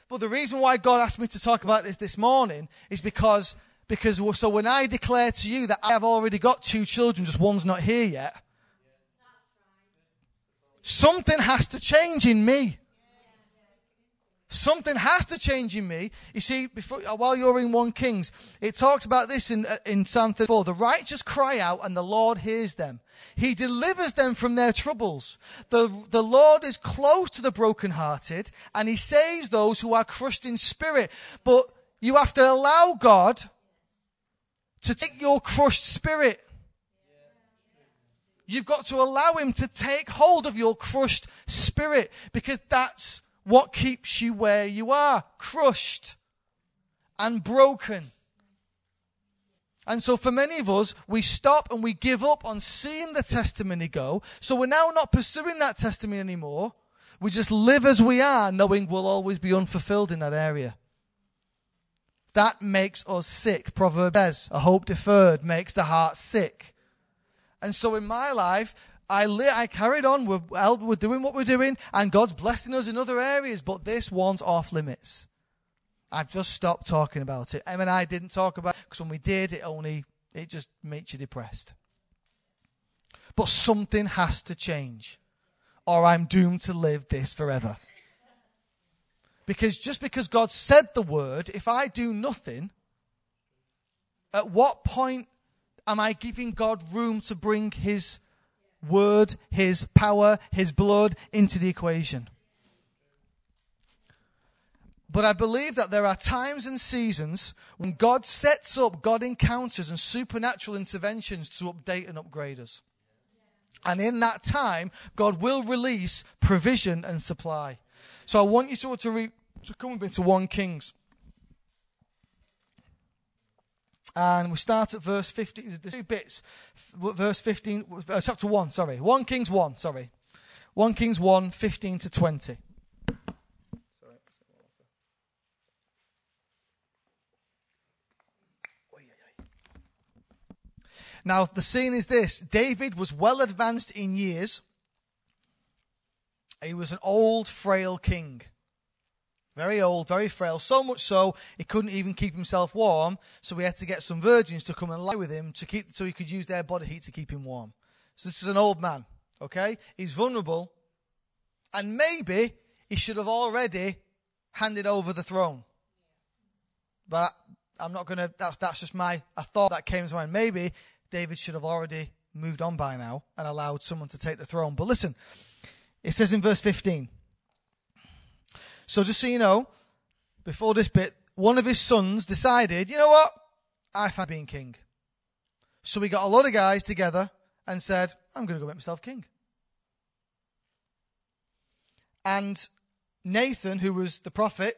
But the reason why God asked me to talk about this this morning is because, because so when I declare to you that I have already got two children, just one's not here yet, something has to change in me. Something has to change in me. You see, before, while you're in First Kings, it talks about this in, in Psalm thirty-four. The righteous cry out and the Lord hears them. He delivers them from their troubles. The, the Lord is close to the brokenhearted and he saves those who are crushed in spirit. But you have to allow God to take your crushed spirit. You've got to allow him to take hold of your crushed spirit, because that's what keeps you where you are, crushed and broken. And so for many of us, we stop and we give up on seeing the testimony go. So we're now not pursuing that testimony anymore. We just live as we are, knowing we'll always be unfulfilled in that area. That makes us sick. Proverbs says, a hope deferred makes the heart sick. And so in my life, I li- I carried on. We're, we're doing what we're doing, and God's blessing us in other areas, but this one's off limits. I've just stopped talking about it. Em and I didn't talk about it because when we did, it only, it just makes you depressed. But something has to change or I'm doomed to live this forever. Because just because God said the word, if I do nothing, at what point am I giving God room to bring his word, his power, his blood into the equation? But I believe that there are times and seasons when God sets up, God encounters and supernatural interventions to update and upgrade us. And in that time, God will release provision and supply. So I want you to, to, re, to come with me to First Kings. And we start at verse fifteen. There's two bits. Verse fifteen, uh, chapter one, sorry. First Kings one, sorry. First Kings one, fifteen to twenty. Now, the scene is this. David was well advanced in years. He was an old, frail king. Very old, very frail. So much so, he couldn't even keep himself warm. So he had to get some virgins to come and lie with him to keep, so he could use their body heat to keep him warm. So this is an old man, okay? He's vulnerable. And maybe he should have already handed over the throne. But I'm not going to, that's, that's just my a thought that came to mind. Maybe David should have already moved on by now and allowed someone to take the throne. But listen, it says in verse fifteen. So just so you know, before this bit, one of his sons decided, you know what? I fancy being king. So we got a lot of guys together and said, I'm going to go make myself king. And Nathan, who was the prophet,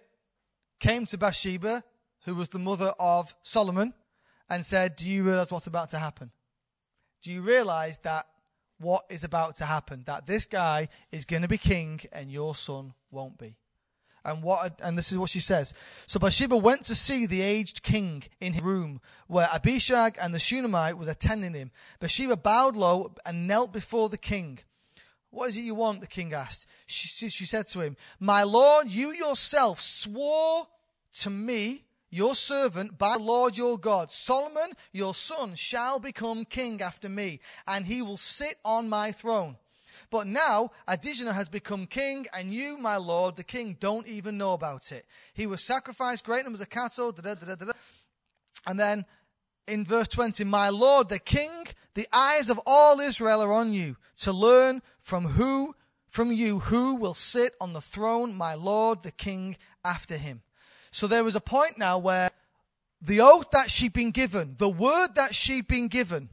came to Bathsheba, who was the mother of Solomon, and said, do you realize what's about to happen? Do you realize that what is about to happen? That this guy is going to be king and your son won't be. And what? And this is what she says. So Bathsheba went to see the aged king in his room where Abishag and the Shunammite was attending him. Bathsheba bowed low and knelt before the king. What is it you want? The king asked. She, she, she said to him, my lord, you yourself swore to me, your servant, by the Lord your God, Solomon, your son, shall become king after me, and he will sit on my throne. But now Adonijah has become king, and you, my lord, the king, don't even know about it. He was sacrificed, great numbers of cattle, da, da, da, da, da. And then in verse twenty, my lord, the king, the eyes of all Israel are on you, to learn from who, from you who will sit on the throne, my lord, the king, after him. So there was a point now where the oath that she'd been given, the word that she'd been given,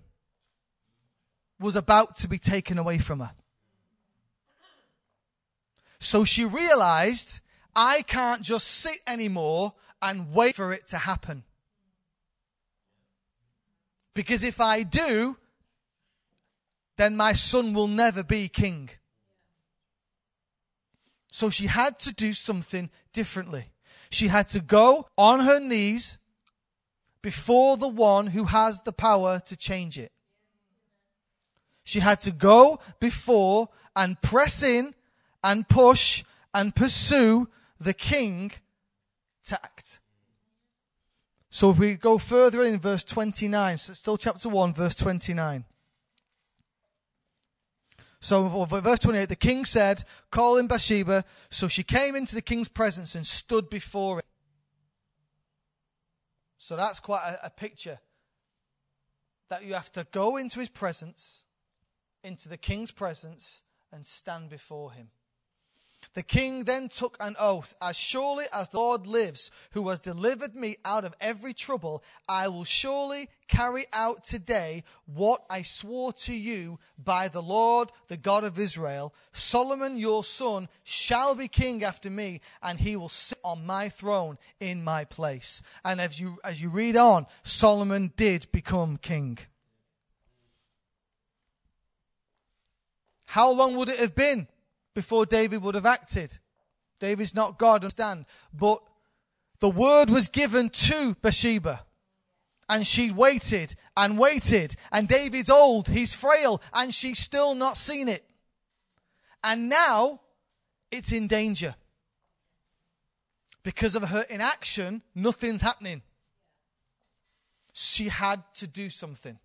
was about to be taken away from her. So she realized, I can't just sit anymore and wait for it to happen. Because if I do, then my son will never be king. So she had to do something differently. She had to go on her knees before the one who has the power to change it. She had to go before and press in and push and pursue the king to act. So if we go further in verse twenty-nine, so still chapter one, verse twenty-nine. So verse twenty-eight, the king said, call in Bathsheba. So she came into the king's presence and stood before him. So that's quite a, a picture. That you have to go into his presence, into the king's presence, and stand before him. The king then took an oath, as surely as the Lord lives, who has delivered me out of every trouble, I will surely carry out today what I swore to you by the Lord, the God of Israel. Solomon, your son, shall be king after me, and he will sit on my throne in my place. And as you, as you read on, Solomon did become king. How long would it have been before David would have acted? David's not God, understand. But the word was given to Bathsheba. And she waited and waited. And David's old, he's frail, and she's still not seen it. And now it's in danger. Because of her inaction, nothing's happening. She had to do something.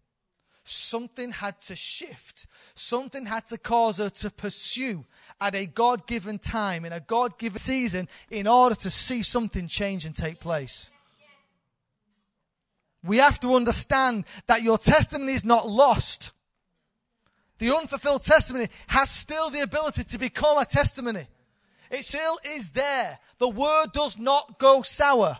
Something had to shift. Something had to cause her to pursue at a God-given time, in a God-given season, in order to see something change and take place. We have to understand that your testimony is not lost. The unfulfilled testimony has still the ability to become a testimony. It still is there. The word does not go sour.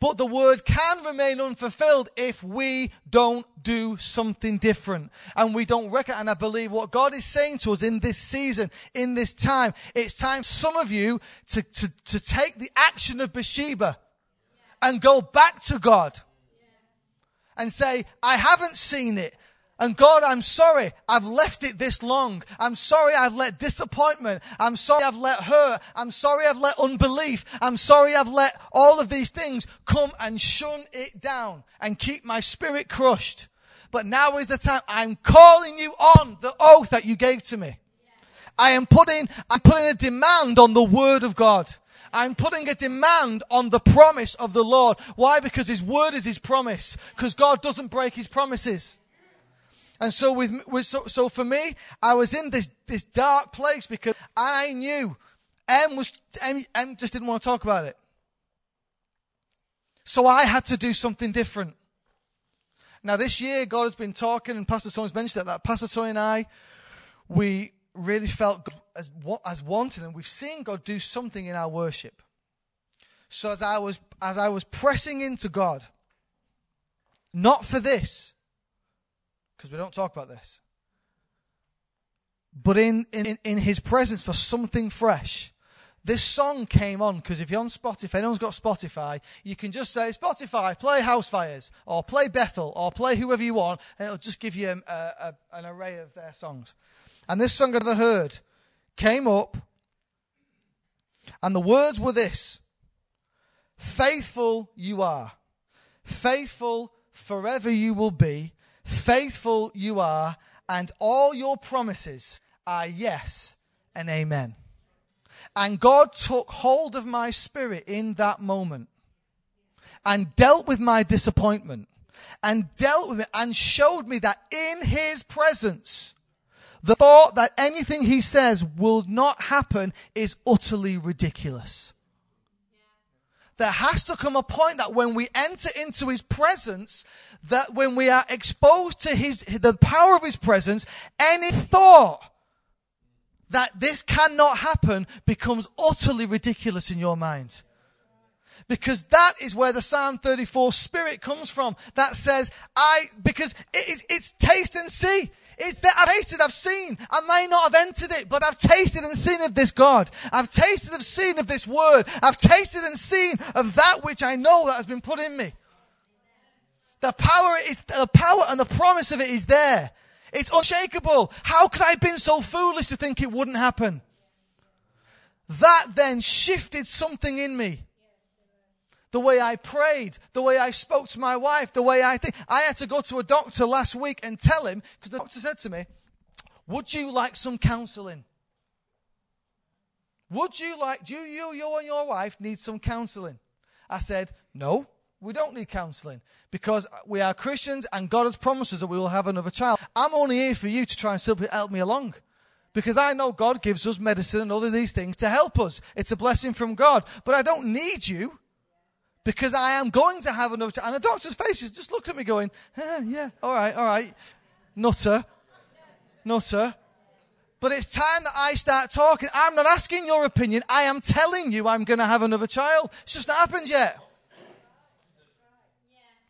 But the word can remain unfulfilled if we don't do something different. And we don't reckon, and I believe what God is saying to us in this season, in this time, it's time some of you to, to, to take the action of Bathsheba and go back to God and say, I haven't seen it. And God, I'm sorry I've left it this long. I'm sorry I've let disappointment. I'm sorry I've let hurt. I'm sorry I've let unbelief. I'm sorry I've let all of these things come and shun it down and keep my spirit crushed. But now is the time. I'm calling you on the oath that you gave to me. I am putting, I'm putting a demand on the word of God. I'm putting a demand on the promise of the Lord. Why? Because his word is his promise. Because God doesn't break his promises. And so, with, with so, so for me, I was in this, this dark place because I knew M was M, M just didn't want to talk about it. So I had to do something different. Now this year, God has been talking, and Pastor Tony's mentioned it, that Pastor Tony and I, we really felt God as as wanting, and we've seen God do something in our worship. So as I was as I was pressing into God, not for this, because we don't talk about this, but in, in, in his presence for something fresh, this song came on. Because if you're on Spotify, anyone's got Spotify, you can just say, Spotify, play House Fires, or play Bethel, or play whoever you want, and it'll just give you a, a, an array of their songs. And this song I've never heard came up, and the words were this: faithful you are, faithful forever you will be, faithful you are, and all your promises are yes and amen. And God took hold of my spirit in that moment and dealt with my disappointment and dealt with it and showed me that in his presence, the thought that anything he says will not happen is utterly ridiculous. There has to come a point that when we enter into his presence, that when we are exposed to his, the power of his presence, any thought that this cannot happen becomes utterly ridiculous in your mind. Because that is where the Psalm thirty-four spirit comes from. That says, I, because it, it, it's taste and see. It's that I've tasted, I've seen. I may not have entered it, but I've tasted and seen of this God. I've tasted and seen of this word. I've tasted and seen of that which I know that has been put in me. The power is, the power and the promise of it is there. It's unshakable. How could I have been so foolish to think it wouldn't happen? That then shifted something in me. The way I prayed, the way I spoke to my wife, the way I think. I had to go to a doctor last week and tell him, because the doctor said to me, would you like some counseling? Would you like, do you, you and your wife need some counseling? I said, no, we don't need counseling, because we are Christians and God has promised us that we will have another child. I'm only here for you to try and simply help me along. Because I know God gives us medicine and all of these things to help us. It's a blessing from God. But I don't need you. Because I am going to have another child. And the doctor's face is just looking at me going, eh, yeah, all right, all right. Nutter. Nutter. But it's time that I start talking. I'm not asking your opinion. I am telling you I'm going to have another child. It's just not happened yet.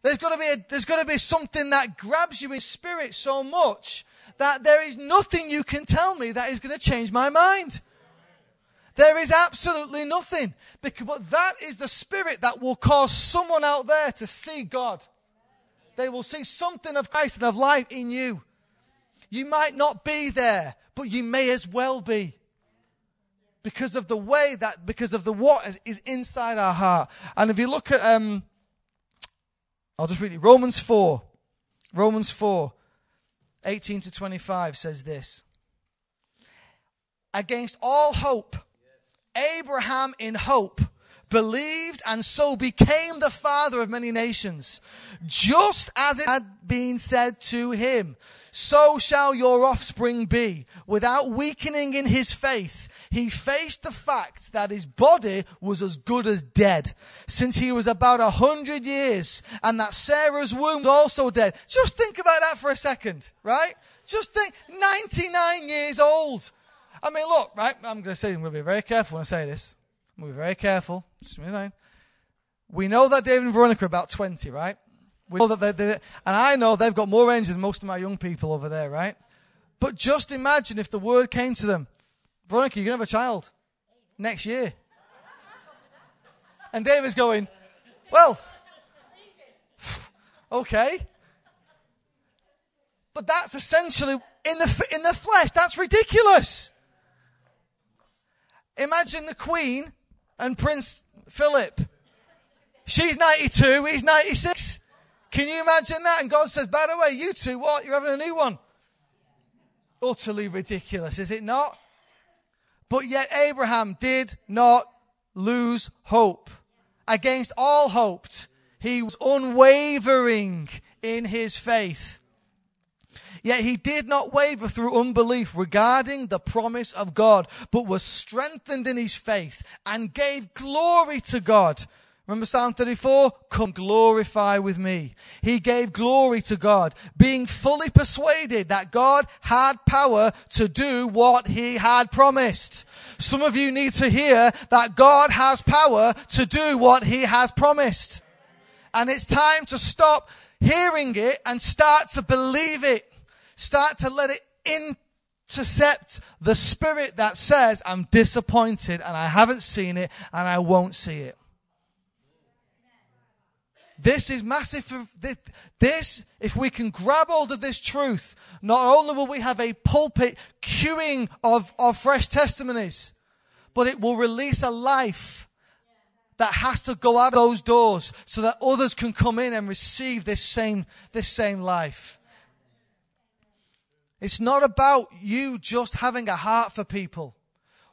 There's got to be a, there's got to be something that grabs you in spirit so much that there is nothing you can tell me that is going to change my mind. There is absolutely nothing. Because, but that is the spirit that will cause someone out there to see God. They will see something of Christ and of life in you. You might not be there, but you may as well be. Because of the way that, because of the what is, is inside our heart. And if you look at, um, I'll just read it. Romans four. Romans four. eighteen to twenty-five says this. Against all hope, Abraham in hope believed and so became the father of many nations, just as it had been said to him, so shall your offspring be. Without weakening in his faith, he faced the fact that his body was as good as dead, since he was about a hundred years, and that Sarah's womb was also dead. Just think about that for a second, right? Just think, ninety-nine years old. I mean, look, right? I'm going to say, I'm going to be very careful when I say this. I'm going to be very careful. Just be fine. We know that David and Veronica are about twenty, right? We know that they're, they're, and I know they've got more energy than most of my young people over there, right? But just imagine if the word came to them. Veronica, you're going to have a child next year. And David's going, well, okay. But that's essentially, in the in the flesh, that's ridiculous. Imagine the Queen and Prince Philip. She's ninety-two, he's ninety-six. Can you imagine that? And God says, by the way, you two, what? You're having a new one. Utterly ridiculous, is it not? But yet Abraham did not lose hope. Against all hope, he was unwavering in his faith. Yet he did not waver through unbelief regarding the promise of God, but was strengthened in his faith and gave glory to God. Remember Psalm thirty-four? Come glorify with me. He gave glory to God, being fully persuaded that God had power to do what he had promised. Some of you need to hear that God has power to do what he has promised. And it's time to stop hearing it and start to believe it. Start to let it intercept the spirit that says, I'm disappointed and I haven't seen it and I won't see it. This is massive. For this, if we can grab hold of this truth, not only will we have a pulpit queuing of, of fresh testimonies, but it will release a life that has to go out of those doors so that others can come in and receive this same, this same life. It's not about you just having a heart for people.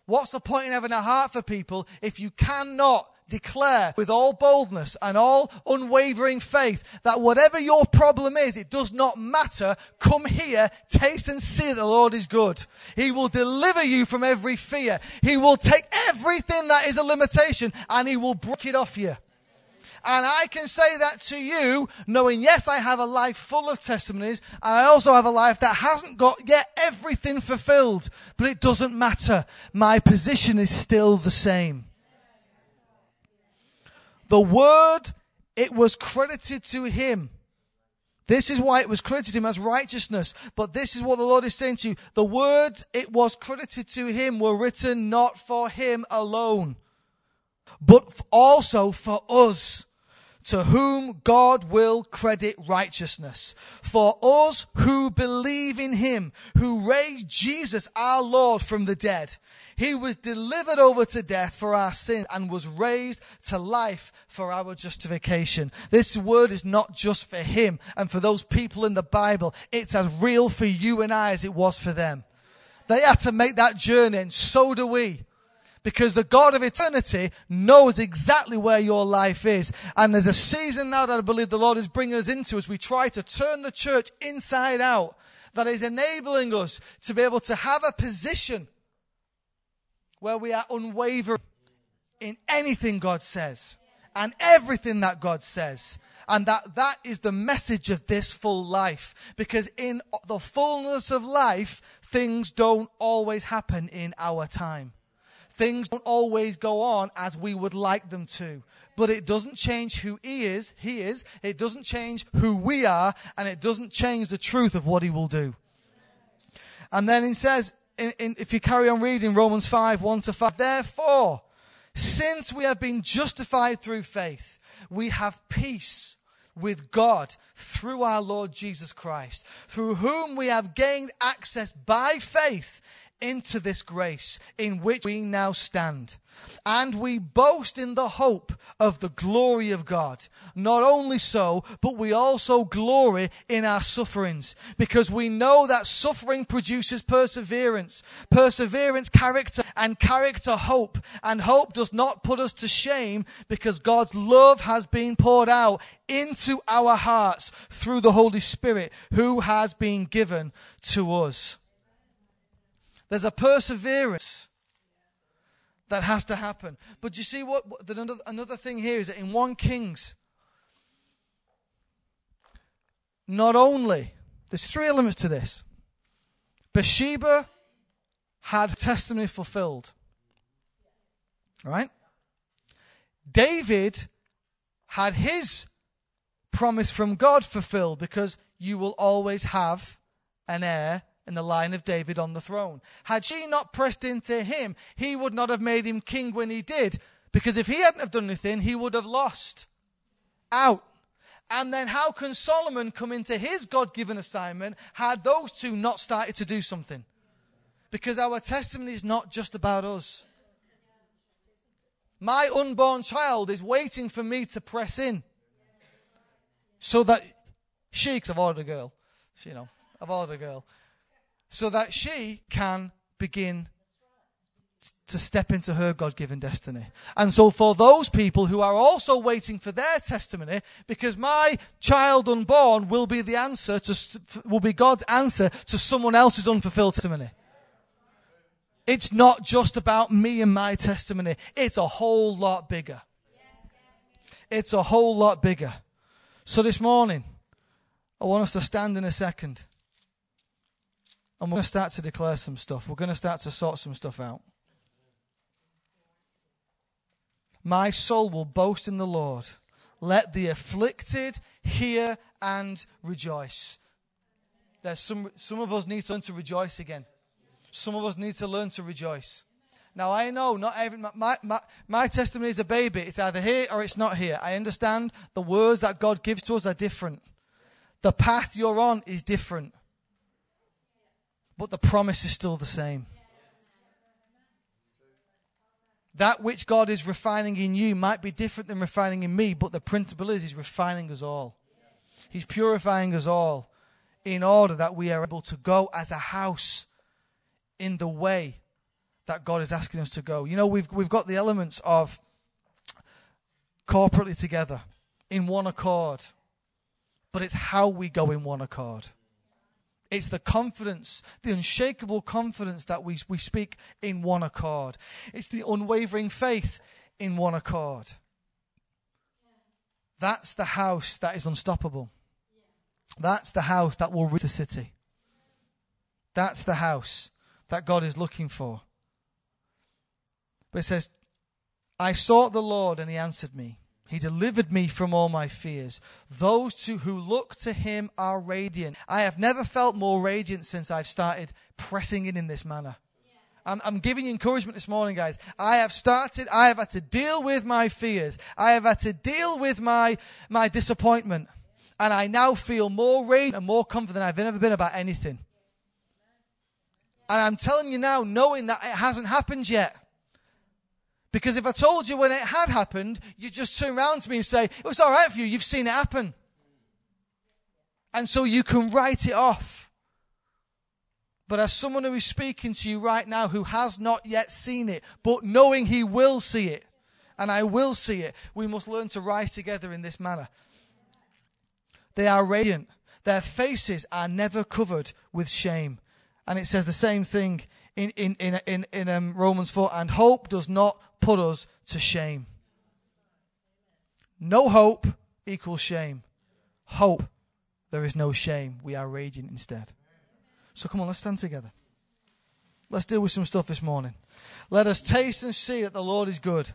What's the point in having a heart for people if you cannot declare with all boldness and all unwavering faith that whatever your problem is, it does not matter. Come here, taste and see that the Lord is good. He will deliver you from every fear. He will take everything that is a limitation and he will break it off you. And I can say that to you, knowing, yes, I have a life full of testimonies, and I also have a life that hasn't got yet everything fulfilled, but it doesn't matter. My position is still the same. The word, it was credited to him. This is why it was credited to him as righteousness. But this is what the Lord is saying to you. The words, it was credited to him, were written not for him alone, but also for us, to whom God will credit righteousness. For us who believe in him, who raised Jesus our Lord from the dead. He was delivered over to death for our sins and was raised to life for our justification. This word is not just for him and for those people in the Bible. It's as real for you and I as it was for them. They had to make that journey, and so do we. Because the God of eternity knows exactly where your life is. And there's a season now that I believe the Lord is bringing us into as we try to turn the church inside out, that is enabling us to be able to have a position where we are unwavering in anything God says and everything that God says. And that that is the message of this full life. Because in the fullness of life, things don't always happen in our time. Things don't always go on as we would like them to. But it doesn't change who he is, he is. It doesn't change who we are. And it doesn't change the truth of what he will do. And then he says, in, in, if you carry on reading Romans five, one to five, therefore, since we have been justified through faith, we have peace with God through our Lord Jesus Christ, through whom we have gained access by faith into this grace in which we now stand. And we boast in the hope of the glory of God. Not only so, but we also glory in our sufferings, because we know that suffering produces perseverance, perseverance character, and character hope. And hope does not put us to shame, because God's love has been poured out into our hearts through the Holy Spirit, who has been given to us. There's a perseverance that has to happen. But you see what, what another, another thing here is that in First Kings, not only, there's three elements to this. Bathsheba had testimony fulfilled. Right? David had his promise from God fulfilled, because you will always have an heir in the line of David on the throne. Had she not pressed into him, he would not have made him king when he did. Because if he hadn't have done anything, he would have lost out. And then how can Solomon come into his God-given assignment had those two not started to do something? Because our testimony is not just about us. My unborn child is waiting for me to press in. So that she, because I've ordered a girl. So, you know, I've ordered a girl. So that she can begin t- to step into her God-given destiny. And so for those people who are also waiting for their testimony, because my child unborn will be the answer to, st- will be God's answer to someone else's unfulfilled testimony. It's not just about me and my testimony. It's a whole lot bigger. It's a whole lot bigger. So this morning, I want us to stand in a second. And we're going to start to declare some stuff. We're going to start to sort some stuff out. My soul will boast in the Lord. Let the afflicted hear and rejoice. There's some, some of us need to learn to rejoice again. Some of us need to learn to rejoice. Now, I know not every, my, my, my testimony is a baby. It's either here or it's not here. I understand the words that God gives to us are different. The path you're on is different. But the promise is still the same. That which God is refining in you might be different than refining in me, but the principle is he's refining us all. He's purifying us all in order that we are able to go as a house in the way that God is asking us to go. You know, we've we've got the elements of corporately together, in one accord, but it's how we go in one accord. It's the confidence, the unshakable confidence that we, we speak in one accord. It's the unwavering faith in one accord. That's the house that is unstoppable. That's the house that will reach the city. That's the house that God is looking for. But it says, I sought the Lord and he answered me. He delivered me from all my fears. Those to who look to him are radiant. I have never felt more radiant since I've started pressing in in this manner. Yeah. I'm, I'm giving you encouragement this morning, guys. I have started, I have had to deal with my fears. I have had to deal with my, my disappointment. And I now feel more radiant and more confident than I've ever been about anything. And I'm telling you now, knowing that it hasn't happened yet. Because if I told you when it had happened, you'd just turn around to me and say, it was all right for you, you've seen it happen. And so you can write it off. But as someone who is speaking to you right now who has not yet seen it, but knowing he will see it, and I will see it, we must learn to rise together in this manner. They are radiant. Their faces are never covered with shame. And it says the same thing in, in, in, in, in um, Romans four, and hope does not put us to shame. No hope equals shame. Hope, there is no shame. We are radiant instead. So come on, let's stand together. Let's deal with some stuff this morning. Let us taste and see that the Lord is good.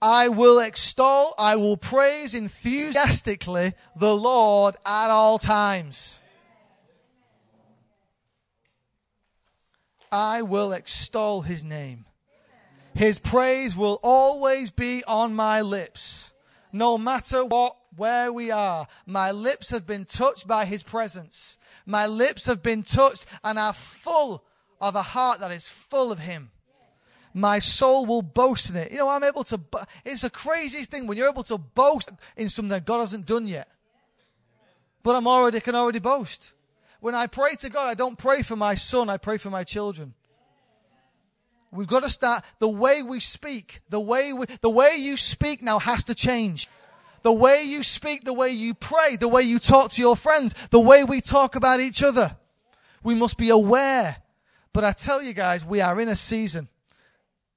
I will extol, I will praise enthusiastically the Lord at all times. I will extol his name. His praise will always be on my lips. No matter what, where we are, my lips have been touched by his presence. My lips have been touched and are full of a heart that is full of him. My soul will boast in it. You know, I'm able to, bo- it's the craziest thing when you're able to boast in something that God hasn't done yet. But I'm already, can already boast. When I pray to God, I don't pray for my son, I pray for my children. We've got to start, the way we speak, the way we, the way you speak now has to change. The way you speak, the way you pray, the way you talk to your friends, the way we talk about each other. We must be aware. But I tell you guys, we are in a season.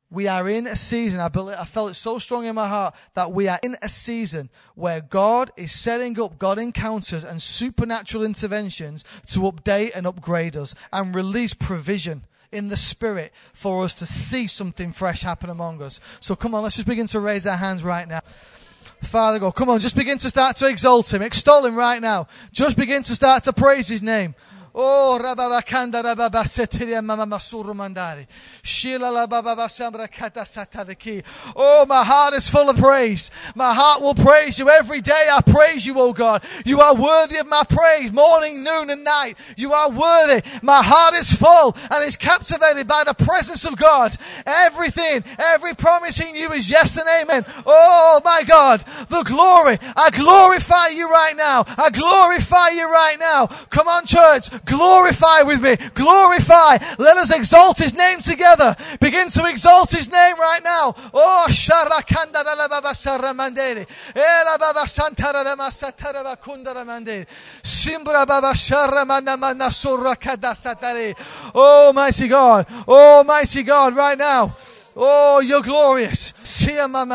We are in a season, I believe, I felt it so strong in my heart, that we are in a season where God is setting up God encounters and supernatural interventions to update and upgrade us and release provision in the Spirit for us to see something fresh happen among us. So come on, let's just begin to raise our hands right now. Father God, come on, just begin to start to exalt him, extol him right now. Just begin to start to praise his name. Oh, Rababa Kanda Rababa Setiria Mama Masuru Mandari. Shila la Baba Sambra Kata Satariki. Oh, my heart is full of praise. My heart will praise you every day. I praise you, oh God. You are worthy of my praise, morning, noon, and night. You are worthy. My heart is full and is captivated by the presence of God. Everything, every promise in you is yes and amen. Oh, my God, the glory. I glorify you right now. I glorify you right now. Come on, church. Glorify with me. Glorify. Let us exalt his name together. Begin to exalt his name right now. Oh, Sharakanda la Baba Sarra Mandere. Ela Baba Santara la Masatara Bakundara Mandere. Simbra Baba Sharra Manamana Surra Kadasatare. Oh, mighty God. Oh, mighty God, right now. Oh, you're glorious. Oh,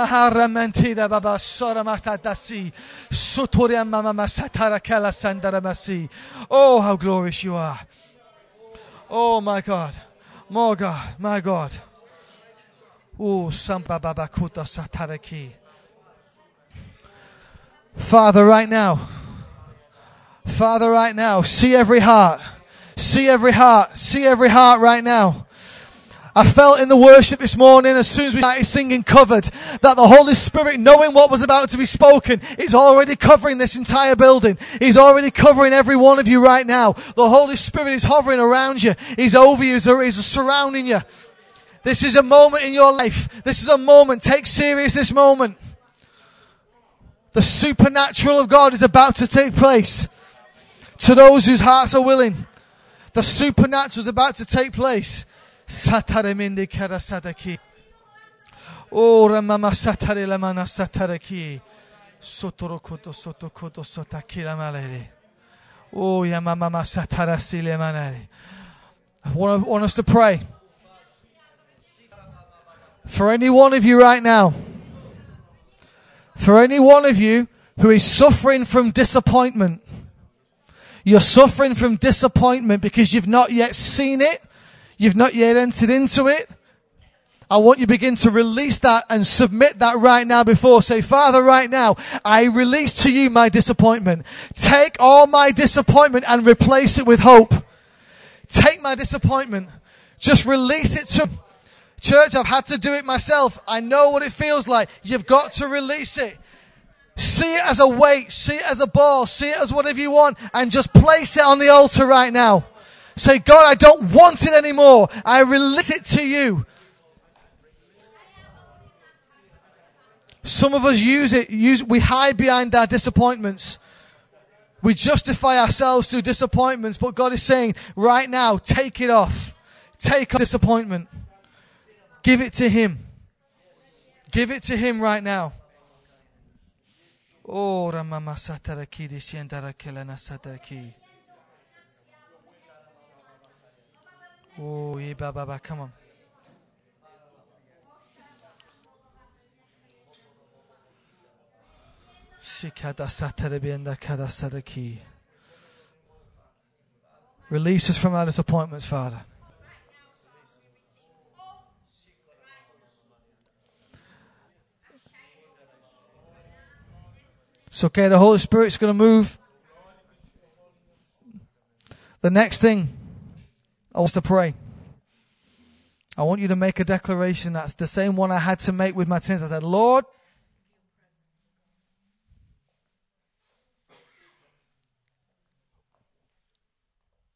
how glorious you are. Oh, my God. My God. My God. Oh, Father, right now. Father, right now. See every heart. See every heart. See every heart right now. I felt in the worship this morning, as soon as we started singing Covered, that the Holy Spirit, knowing what was about to be spoken, is already covering this entire building. He's already covering every one of you right now. The Holy Spirit is hovering around you. He's over you. He's surrounding you. This is a moment in your life. This is a moment. Take serious this moment. The supernatural of God is about to take place to those whose hearts are willing. The supernatural is about to take place. Sataremindi Karasadaki. Oh Ramama Satare Lamana Sataraki. Sotorokoto Sotokoto Sotakira Malere. Oh Yamama Satarasi Lemanari. I want, want us to pray. For any one of you right now. For any one of you who is suffering from disappointment. You're suffering from disappointment because you've not yet seen it. You've not yet entered into it. I want you to begin to release that and submit that right now before. Say, Father, right now, I release to you my disappointment. Take all my disappointment and replace it with hope. Take my disappointment. Just release it to church. I've had to do it myself. I know what it feels like. You've got to release it. See it as a weight. See it as a ball. See it as whatever you want and just place it on the altar right now. Say, God, I don't want it anymore. I release it to you. Some of us use it. Use, we hide behind our disappointments. We justify ourselves through disappointments. But God is saying, right now, take it off. Take off disappointment. Give it to him. Give it to him right now. Oh, Ramama Sataraki, Disiendara Kelana Sataraki. Oh, yeah, ba, ba, ba, come on. Release us from our disappointments, Father. It's okay, the Holy Spirit's going to move. The next thing, I want us to pray. I want you to make a declaration. That's the same one I had to make with my tinnitus. I said, Lord,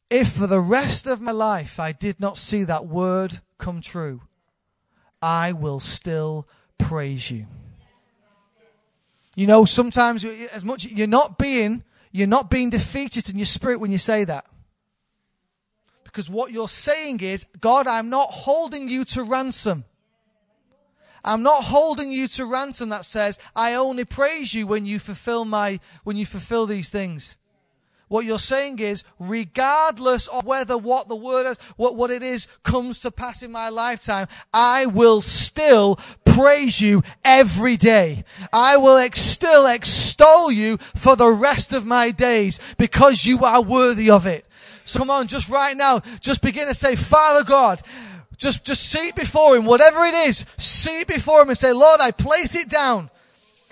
if for the rest of my life I did not see that word come true, I will still praise you. You know, sometimes as much you're not being, you're not being defeated in your spirit when you say that. Because what you're saying is, God, I'm not holding you to ransom. I'm not holding you to ransom that says, I only praise you when you fulfill my, when you fulfill these things. What you're saying is, regardless of whether what the word is, what, what it is comes to pass in my lifetime, I will still praise you every day. I will ex- still extol you for the rest of my days because you are worthy of it. So come on, just right now, just begin to say, Father God, just, just see it before him, whatever it is, see it before him and say, Lord, I place it down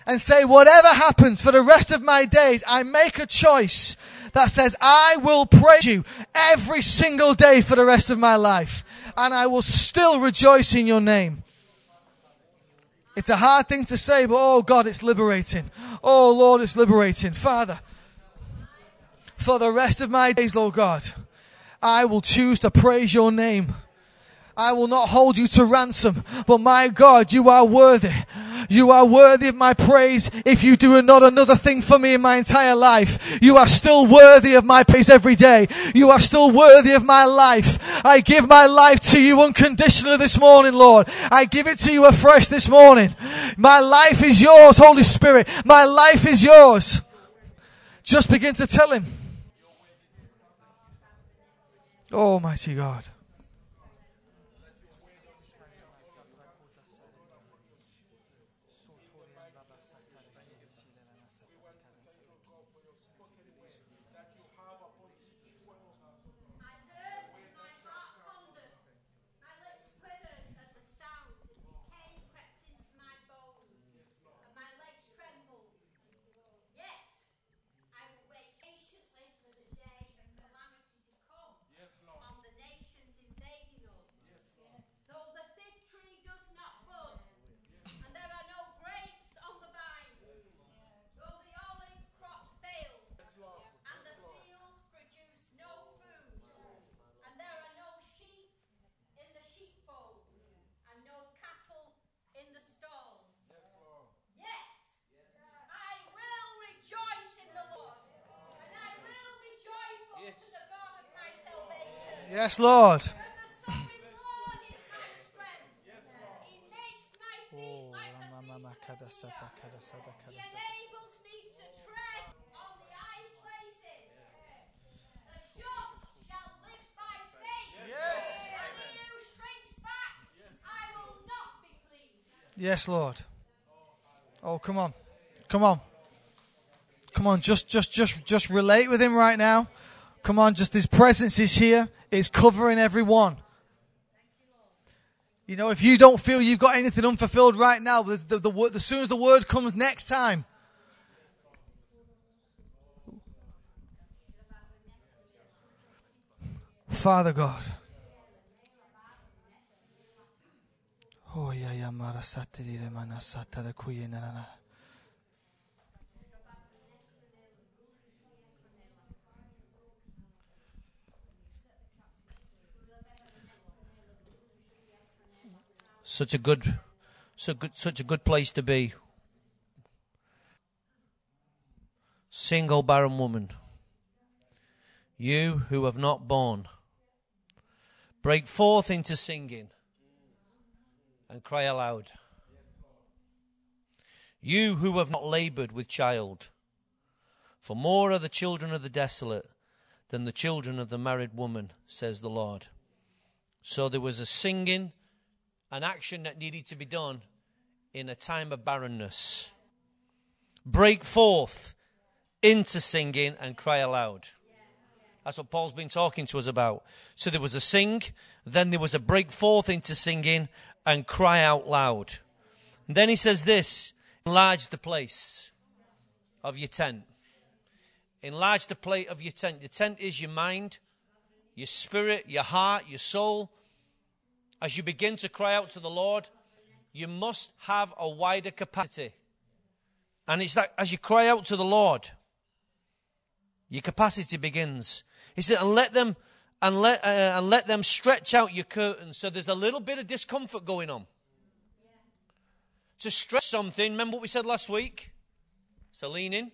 and say, whatever happens for the rest of my days, I make a choice that says, I will praise you every single day for the rest of my life, and I will still rejoice in your name. It's a hard thing to say, but oh God, it's liberating. Oh Lord, it's liberating. Father, for the rest of my days, Lord God, I will choose to praise your name. I will not hold you to ransom, but my God, you are worthy. You are worthy of my praise. If you do not another thing for me in my entire life, you are still worthy of my praise every day. You are still worthy of my life. I give my life to you unconditionally this morning, Lord. I give it to you afresh this morning. My life is yours, Holy Spirit. My life is yours. Just begin to tell him. Almighty God. Yes, Lord. The sovereign Lord is my strength. He makes my feet like the feet of a deer. He enables me to tread on the high places. The just shall live by faith. Yes. And he who shrinks back, I will not be pleased. Yes, Lord. Oh, come on. Come on. Come on, just just just just relate with him right now. Come on, just his presence is here. It's covering everyone. You know, if you don't feel you've got anything unfulfilled right now, the, the, the, as soon as the word comes next time. Father God. Oh, yeah, yeah, Mara Satirira Mana Satara Kuyanana. Such a good, so good, such a good place to be. Single barren woman, you who have not borne, break forth into singing and cry aloud. You who have not labored with child, for more are the children of the desolate than the children of the married woman, says the Lord. So there was a singing, an action that needed to be done in a time of barrenness. break forth into singing and cry aloud. That's what Paul's been talking to us about. So there was a sing, then there was a break forth into singing and cry out loud. And then he says this, enlarge the place of your tent. Enlarge the plate of your tent. Your tent is your mind, your spirit, your heart, your soul. As you begin to cry out to the Lord, you must have a wider capacity. And it's like as you cry out to the Lord, your capacity begins. He said, and let them and let uh, and let them stretch out your curtains. So there's a little bit of discomfort going on. Yeah. To stretch something, remember what we said last week? It's a lean in. Yeah.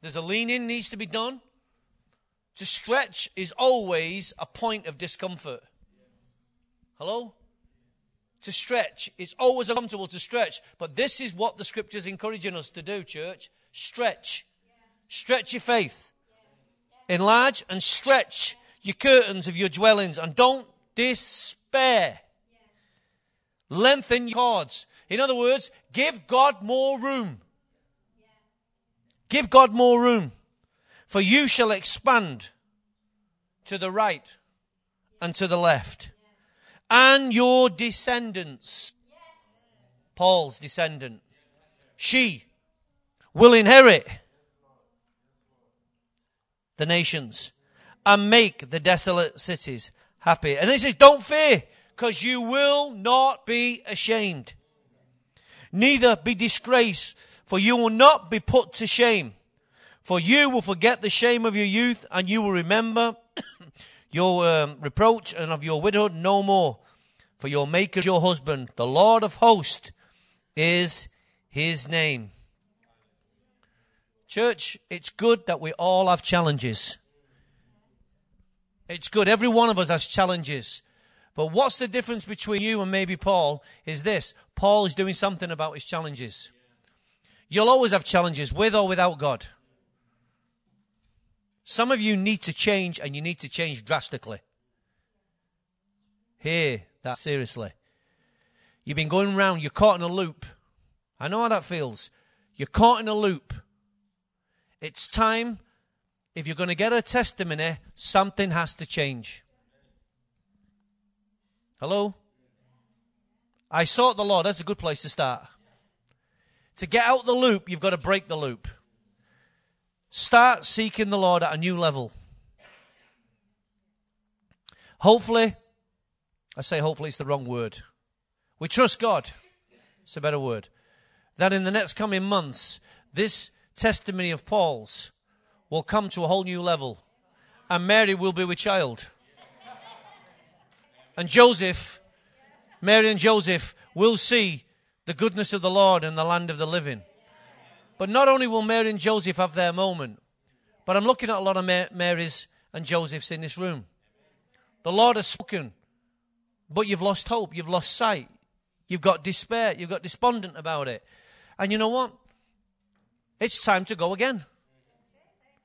There's a lean in needs to be done. To stretch is always a point of discomfort. Hello? To stretch. It's always uncomfortable to stretch. But this is what the Scripture's encouraging us to do, church. Stretch. Stretch your faith. Enlarge and stretch your curtains of your dwellings. And don't despair. Lengthen your cords. In other words, give God more room. Give God more room. For you shall expand to the right and to the left. And your descendants, Paul's descendant, she will inherit the nations and make the desolate cities happy. And he says, don't fear, because you will not be ashamed. Neither be disgraced, for you will not be put to shame. For you will forget the shame of your youth, and you will remember your um, reproach and of your widowhood no more. For your maker is your husband. The Lord of hosts is his name. Church, it's good that we all have challenges. It's good. Every one of us has challenges. But what's the difference between you and maybe Paul is this. Paul is doing something about his challenges. You'll always have challenges with or without God. Some of you need to change, and you need to change drastically. Hear that seriously. You've been going round. You're caught in a loop. I know how that feels. You're caught in a loop. It's time, if you're going to get a testimony, something has to change. Hello? I sought the Lord. That's a good place to start. To get out the loop, you've got to break the loop. Start seeking the Lord at a new level. Hopefully, I say hopefully it's the wrong word. We trust God. It's a better word. That in the next coming months, this testimony of Paul's will come to a whole new level. And Mary will be with child. And Joseph, Mary and Joseph will see the goodness of the Lord in the land of the living. But not only will Mary and Joseph have their moment, but I'm looking at a lot of Marys and Josephs in this room. The Lord has spoken, but you've lost hope, you've lost sight, you've got despair, you've got despondent about it. And you know what? It's time to go again.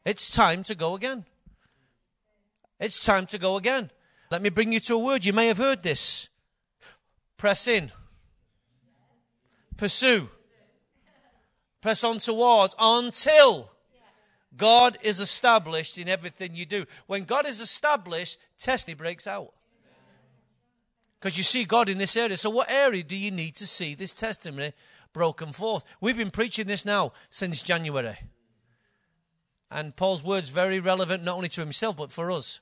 It's time to go again. It's time to go again. Let me bring you to a word. You may have heard this. Press in. Pursue. Press on towards until God is established in everything you do. When God is established, testimony breaks out. Because you see God in this area. So what area do you need to see this testimony broken forth? We've been preaching this now since January. And Paul's word's very relevant not only to himself but for us.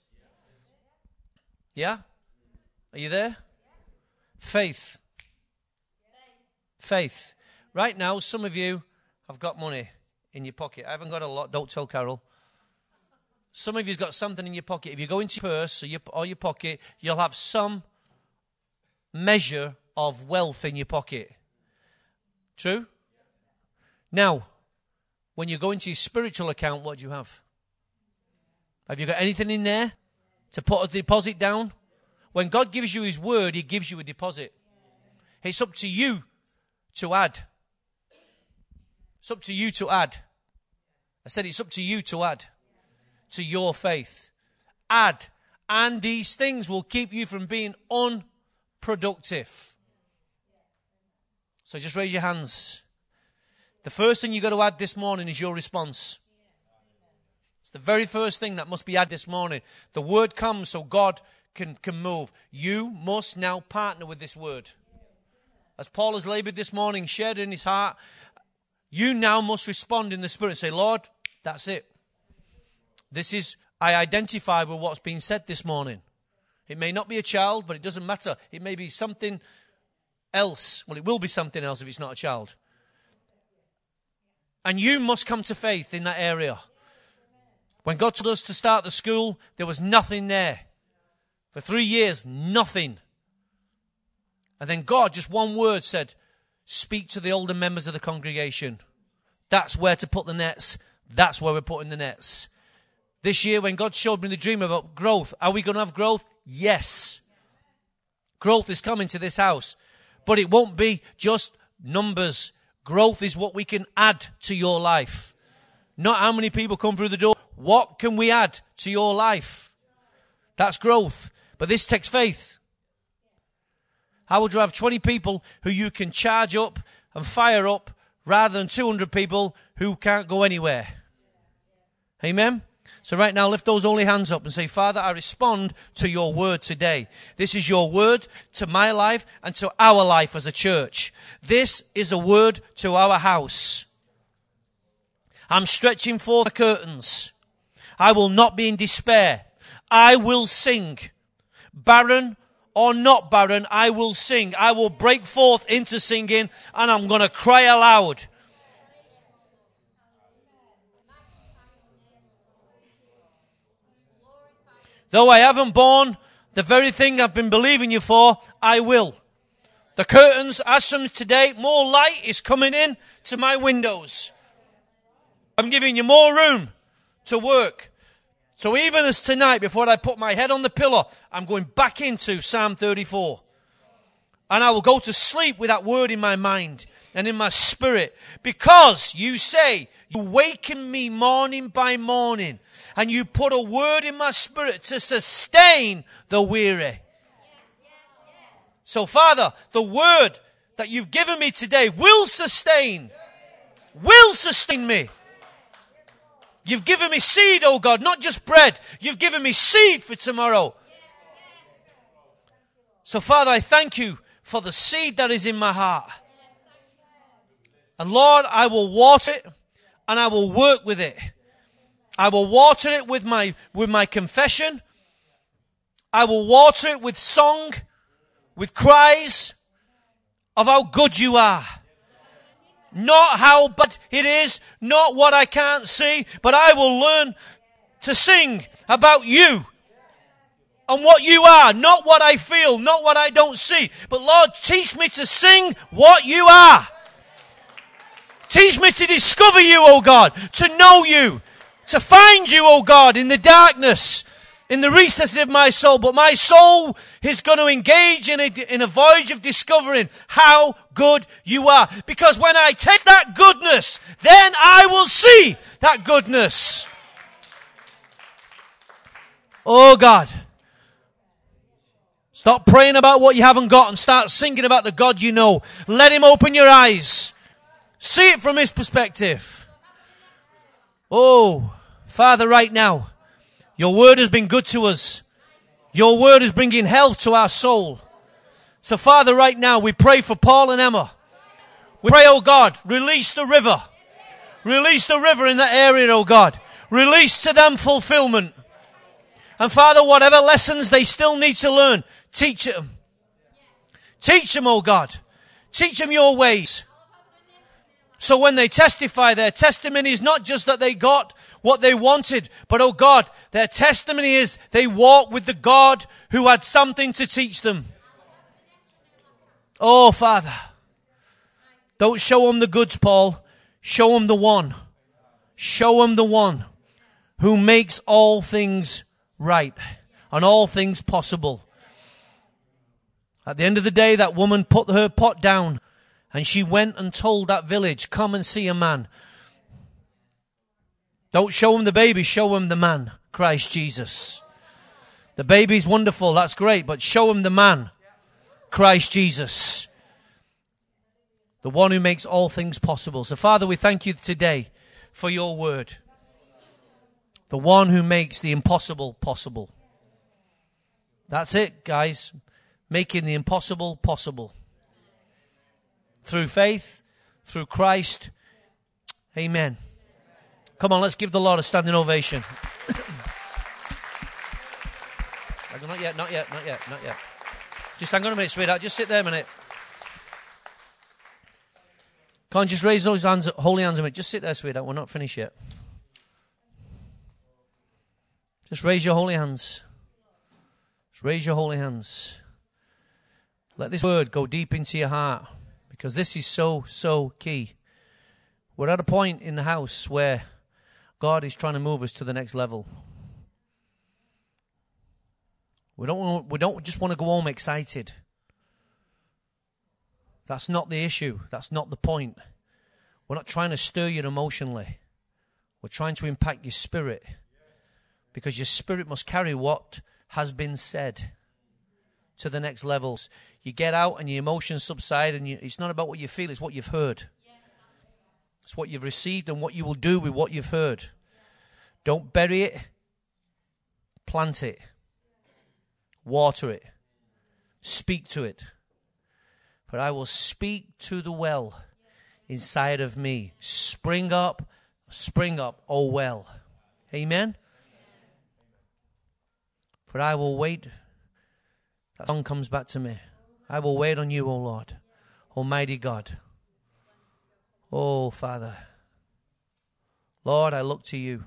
Yeah? Are you there? Faith. Faith. Right now, some of you... I've got money in your pocket. I haven't got a lot. Don't tell Carol. Some of you've got something in your pocket. If you go into your purse or your, or your pocket, you'll have some measure of wealth in your pocket. True? Now, when you go into your spiritual account, what do you have? Have you got anything in there to put a deposit down? When God gives you his word, he gives you a deposit. It's up to you to add. It's up to you to add. I said it's up to you to add to your faith. Add. And these things will keep you from being unproductive. So just raise your hands. The first thing you've got to add this morning is your response. It's the very first thing that must be added this morning. The word comes so God can, can move. You must now partner with this word. As Paul has labored this morning, shared in his heart, you now must respond in the Spirit and say, Lord, that's it. This is, I identify with what's been said this morning. It may not be a child, but it doesn't matter. It may be something else. Well, it will be something else if it's not a child. And you must come to faith in that area. When God told us to start the school, there was nothing there. For three years, nothing. And then God, just one word, said, speak to the older members of the congregation. That's where to put the nets. That's where we're putting the nets. This year, when God showed me the dream about growth, are we going to have growth? Yes. Growth is coming to this house. But it won't be just numbers. Growth is what we can add to your life. Not how many people come through the door. What can we add to your life? That's growth. But this takes faith. How would you have twenty people who you can charge up and fire up rather than two hundred people who can't go anywhere? Amen? So right now, lift those holy hands up and say, Father, I respond to your word today. This is your word to my life and to our life as a church. This is a word to our house. I'm stretching forth the curtains. I will not be in despair. I will sing. Barren or not barren, I will sing. I will break forth into singing and I'm going to cry aloud. Though I haven't borne the very thing I've been believing you for, I will. The curtains, as from today, more light is coming in to my windows. I'm giving you more room to work. So even as tonight, before I put my head on the pillow, I'm going back into Psalm thirty-four. And I will go to sleep with that word in my mind and in my spirit. Because you say, you waken me morning by morning. And you put a word in my spirit to sustain the weary. Yes, yes, yes. So, Father, the word that you've given me today will sustain. Yes. Will sustain me. You've given me seed, oh God, not just bread. You've given me seed for tomorrow. Yes, yes. So, Father, I thank you for the seed that is in my heart. And, Lord, I will water it and I will work with it. I will water it with my with my confession. I will water it with song, with cries of how good you are. Not how bad it is, not what I can't see, but I will learn to sing about you and what you are, not what I feel, not what I don't see. But Lord, teach me to sing what you are. Teach me to discover you, oh God, to know you. To find you, O God, in the darkness, in the recesses of my soul. But my soul is going to engage in a, in a voyage of discovering how good you are. Because when I taste that goodness, then I will see that goodness. Oh God. Stop praying about what you haven't got and start singing about the God you know. Let him open your eyes. See it from his perspective. Oh, Father, right now, your word has been good to us. Your word is bringing health to our soul. So, Father, right now, we pray for Paul and Emma. We pray, oh God, release the river. Release the river in that area, oh God. Release to them fulfillment. And, Father, whatever lessons they still need to learn, teach them. Teach them, oh God. Teach them your ways. So when they testify, their testimony is not just that they got what they wanted, but, oh God, their testimony is they walk with the God who had something to teach them. Oh, Father, don't show them the goods, Paul. Show them the one. Show them the one who makes all things right and all things possible. At the end of the day, that woman put her pot down. And she went and told that village, come and see a man. Don't show him the baby, show him the man, Christ Jesus. The baby's wonderful, that's great, but show him the man, Christ Jesus. the one who makes all things possible. So, Father, we thank you today for your word, the one who makes the impossible possible. That's it, guys, making the impossible possible. Through faith, through Christ, amen. Come on, let's give the Lord a standing ovation. Not yet, not yet, not yet, not yet. Just hang on a minute, sweetheart. Just sit there a minute. Come on, just raise those hands, holy hands a minute. Just sit there, sweetheart. We're not finished yet. Just raise your holy hands. Just raise your holy hands. Let this word go deep into your heart, because this is so, so key. We're at a point in the house where God is trying to move us to the next level. We don't want, we don't just want to go home excited. That's not the issue. That's not the point. We're not trying to stir you emotionally. We're trying to impact your spirit, because your spirit must carry what has been said to the next levels. You get out and your emotions subside, and you, it's not about what you feel. It's what you've heard. It's what you've received and what you will do with what you've heard. Don't bury it. Plant it. Water it. Speak to it. For I will speak to the well inside of me. Spring up, spring up, O well. Amen? For I will wait. That song comes back to me. I will wait on you, O Lord, Almighty God. Oh, Father. Lord, I look to you.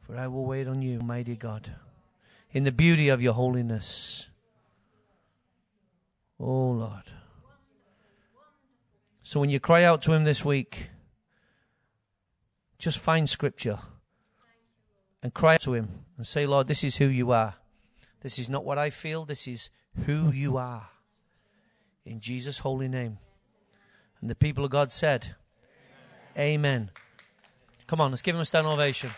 For I will wait on you, mighty God, in the beauty of your holiness. Oh, Lord. So when you cry out to him this week, just find scripture and cry out to him and say, Lord, this is who you are. This is not what I feel. This is who you are. In Jesus' holy name. And the people of God said, amen. Amen. Come on, let's give him a standing ovation.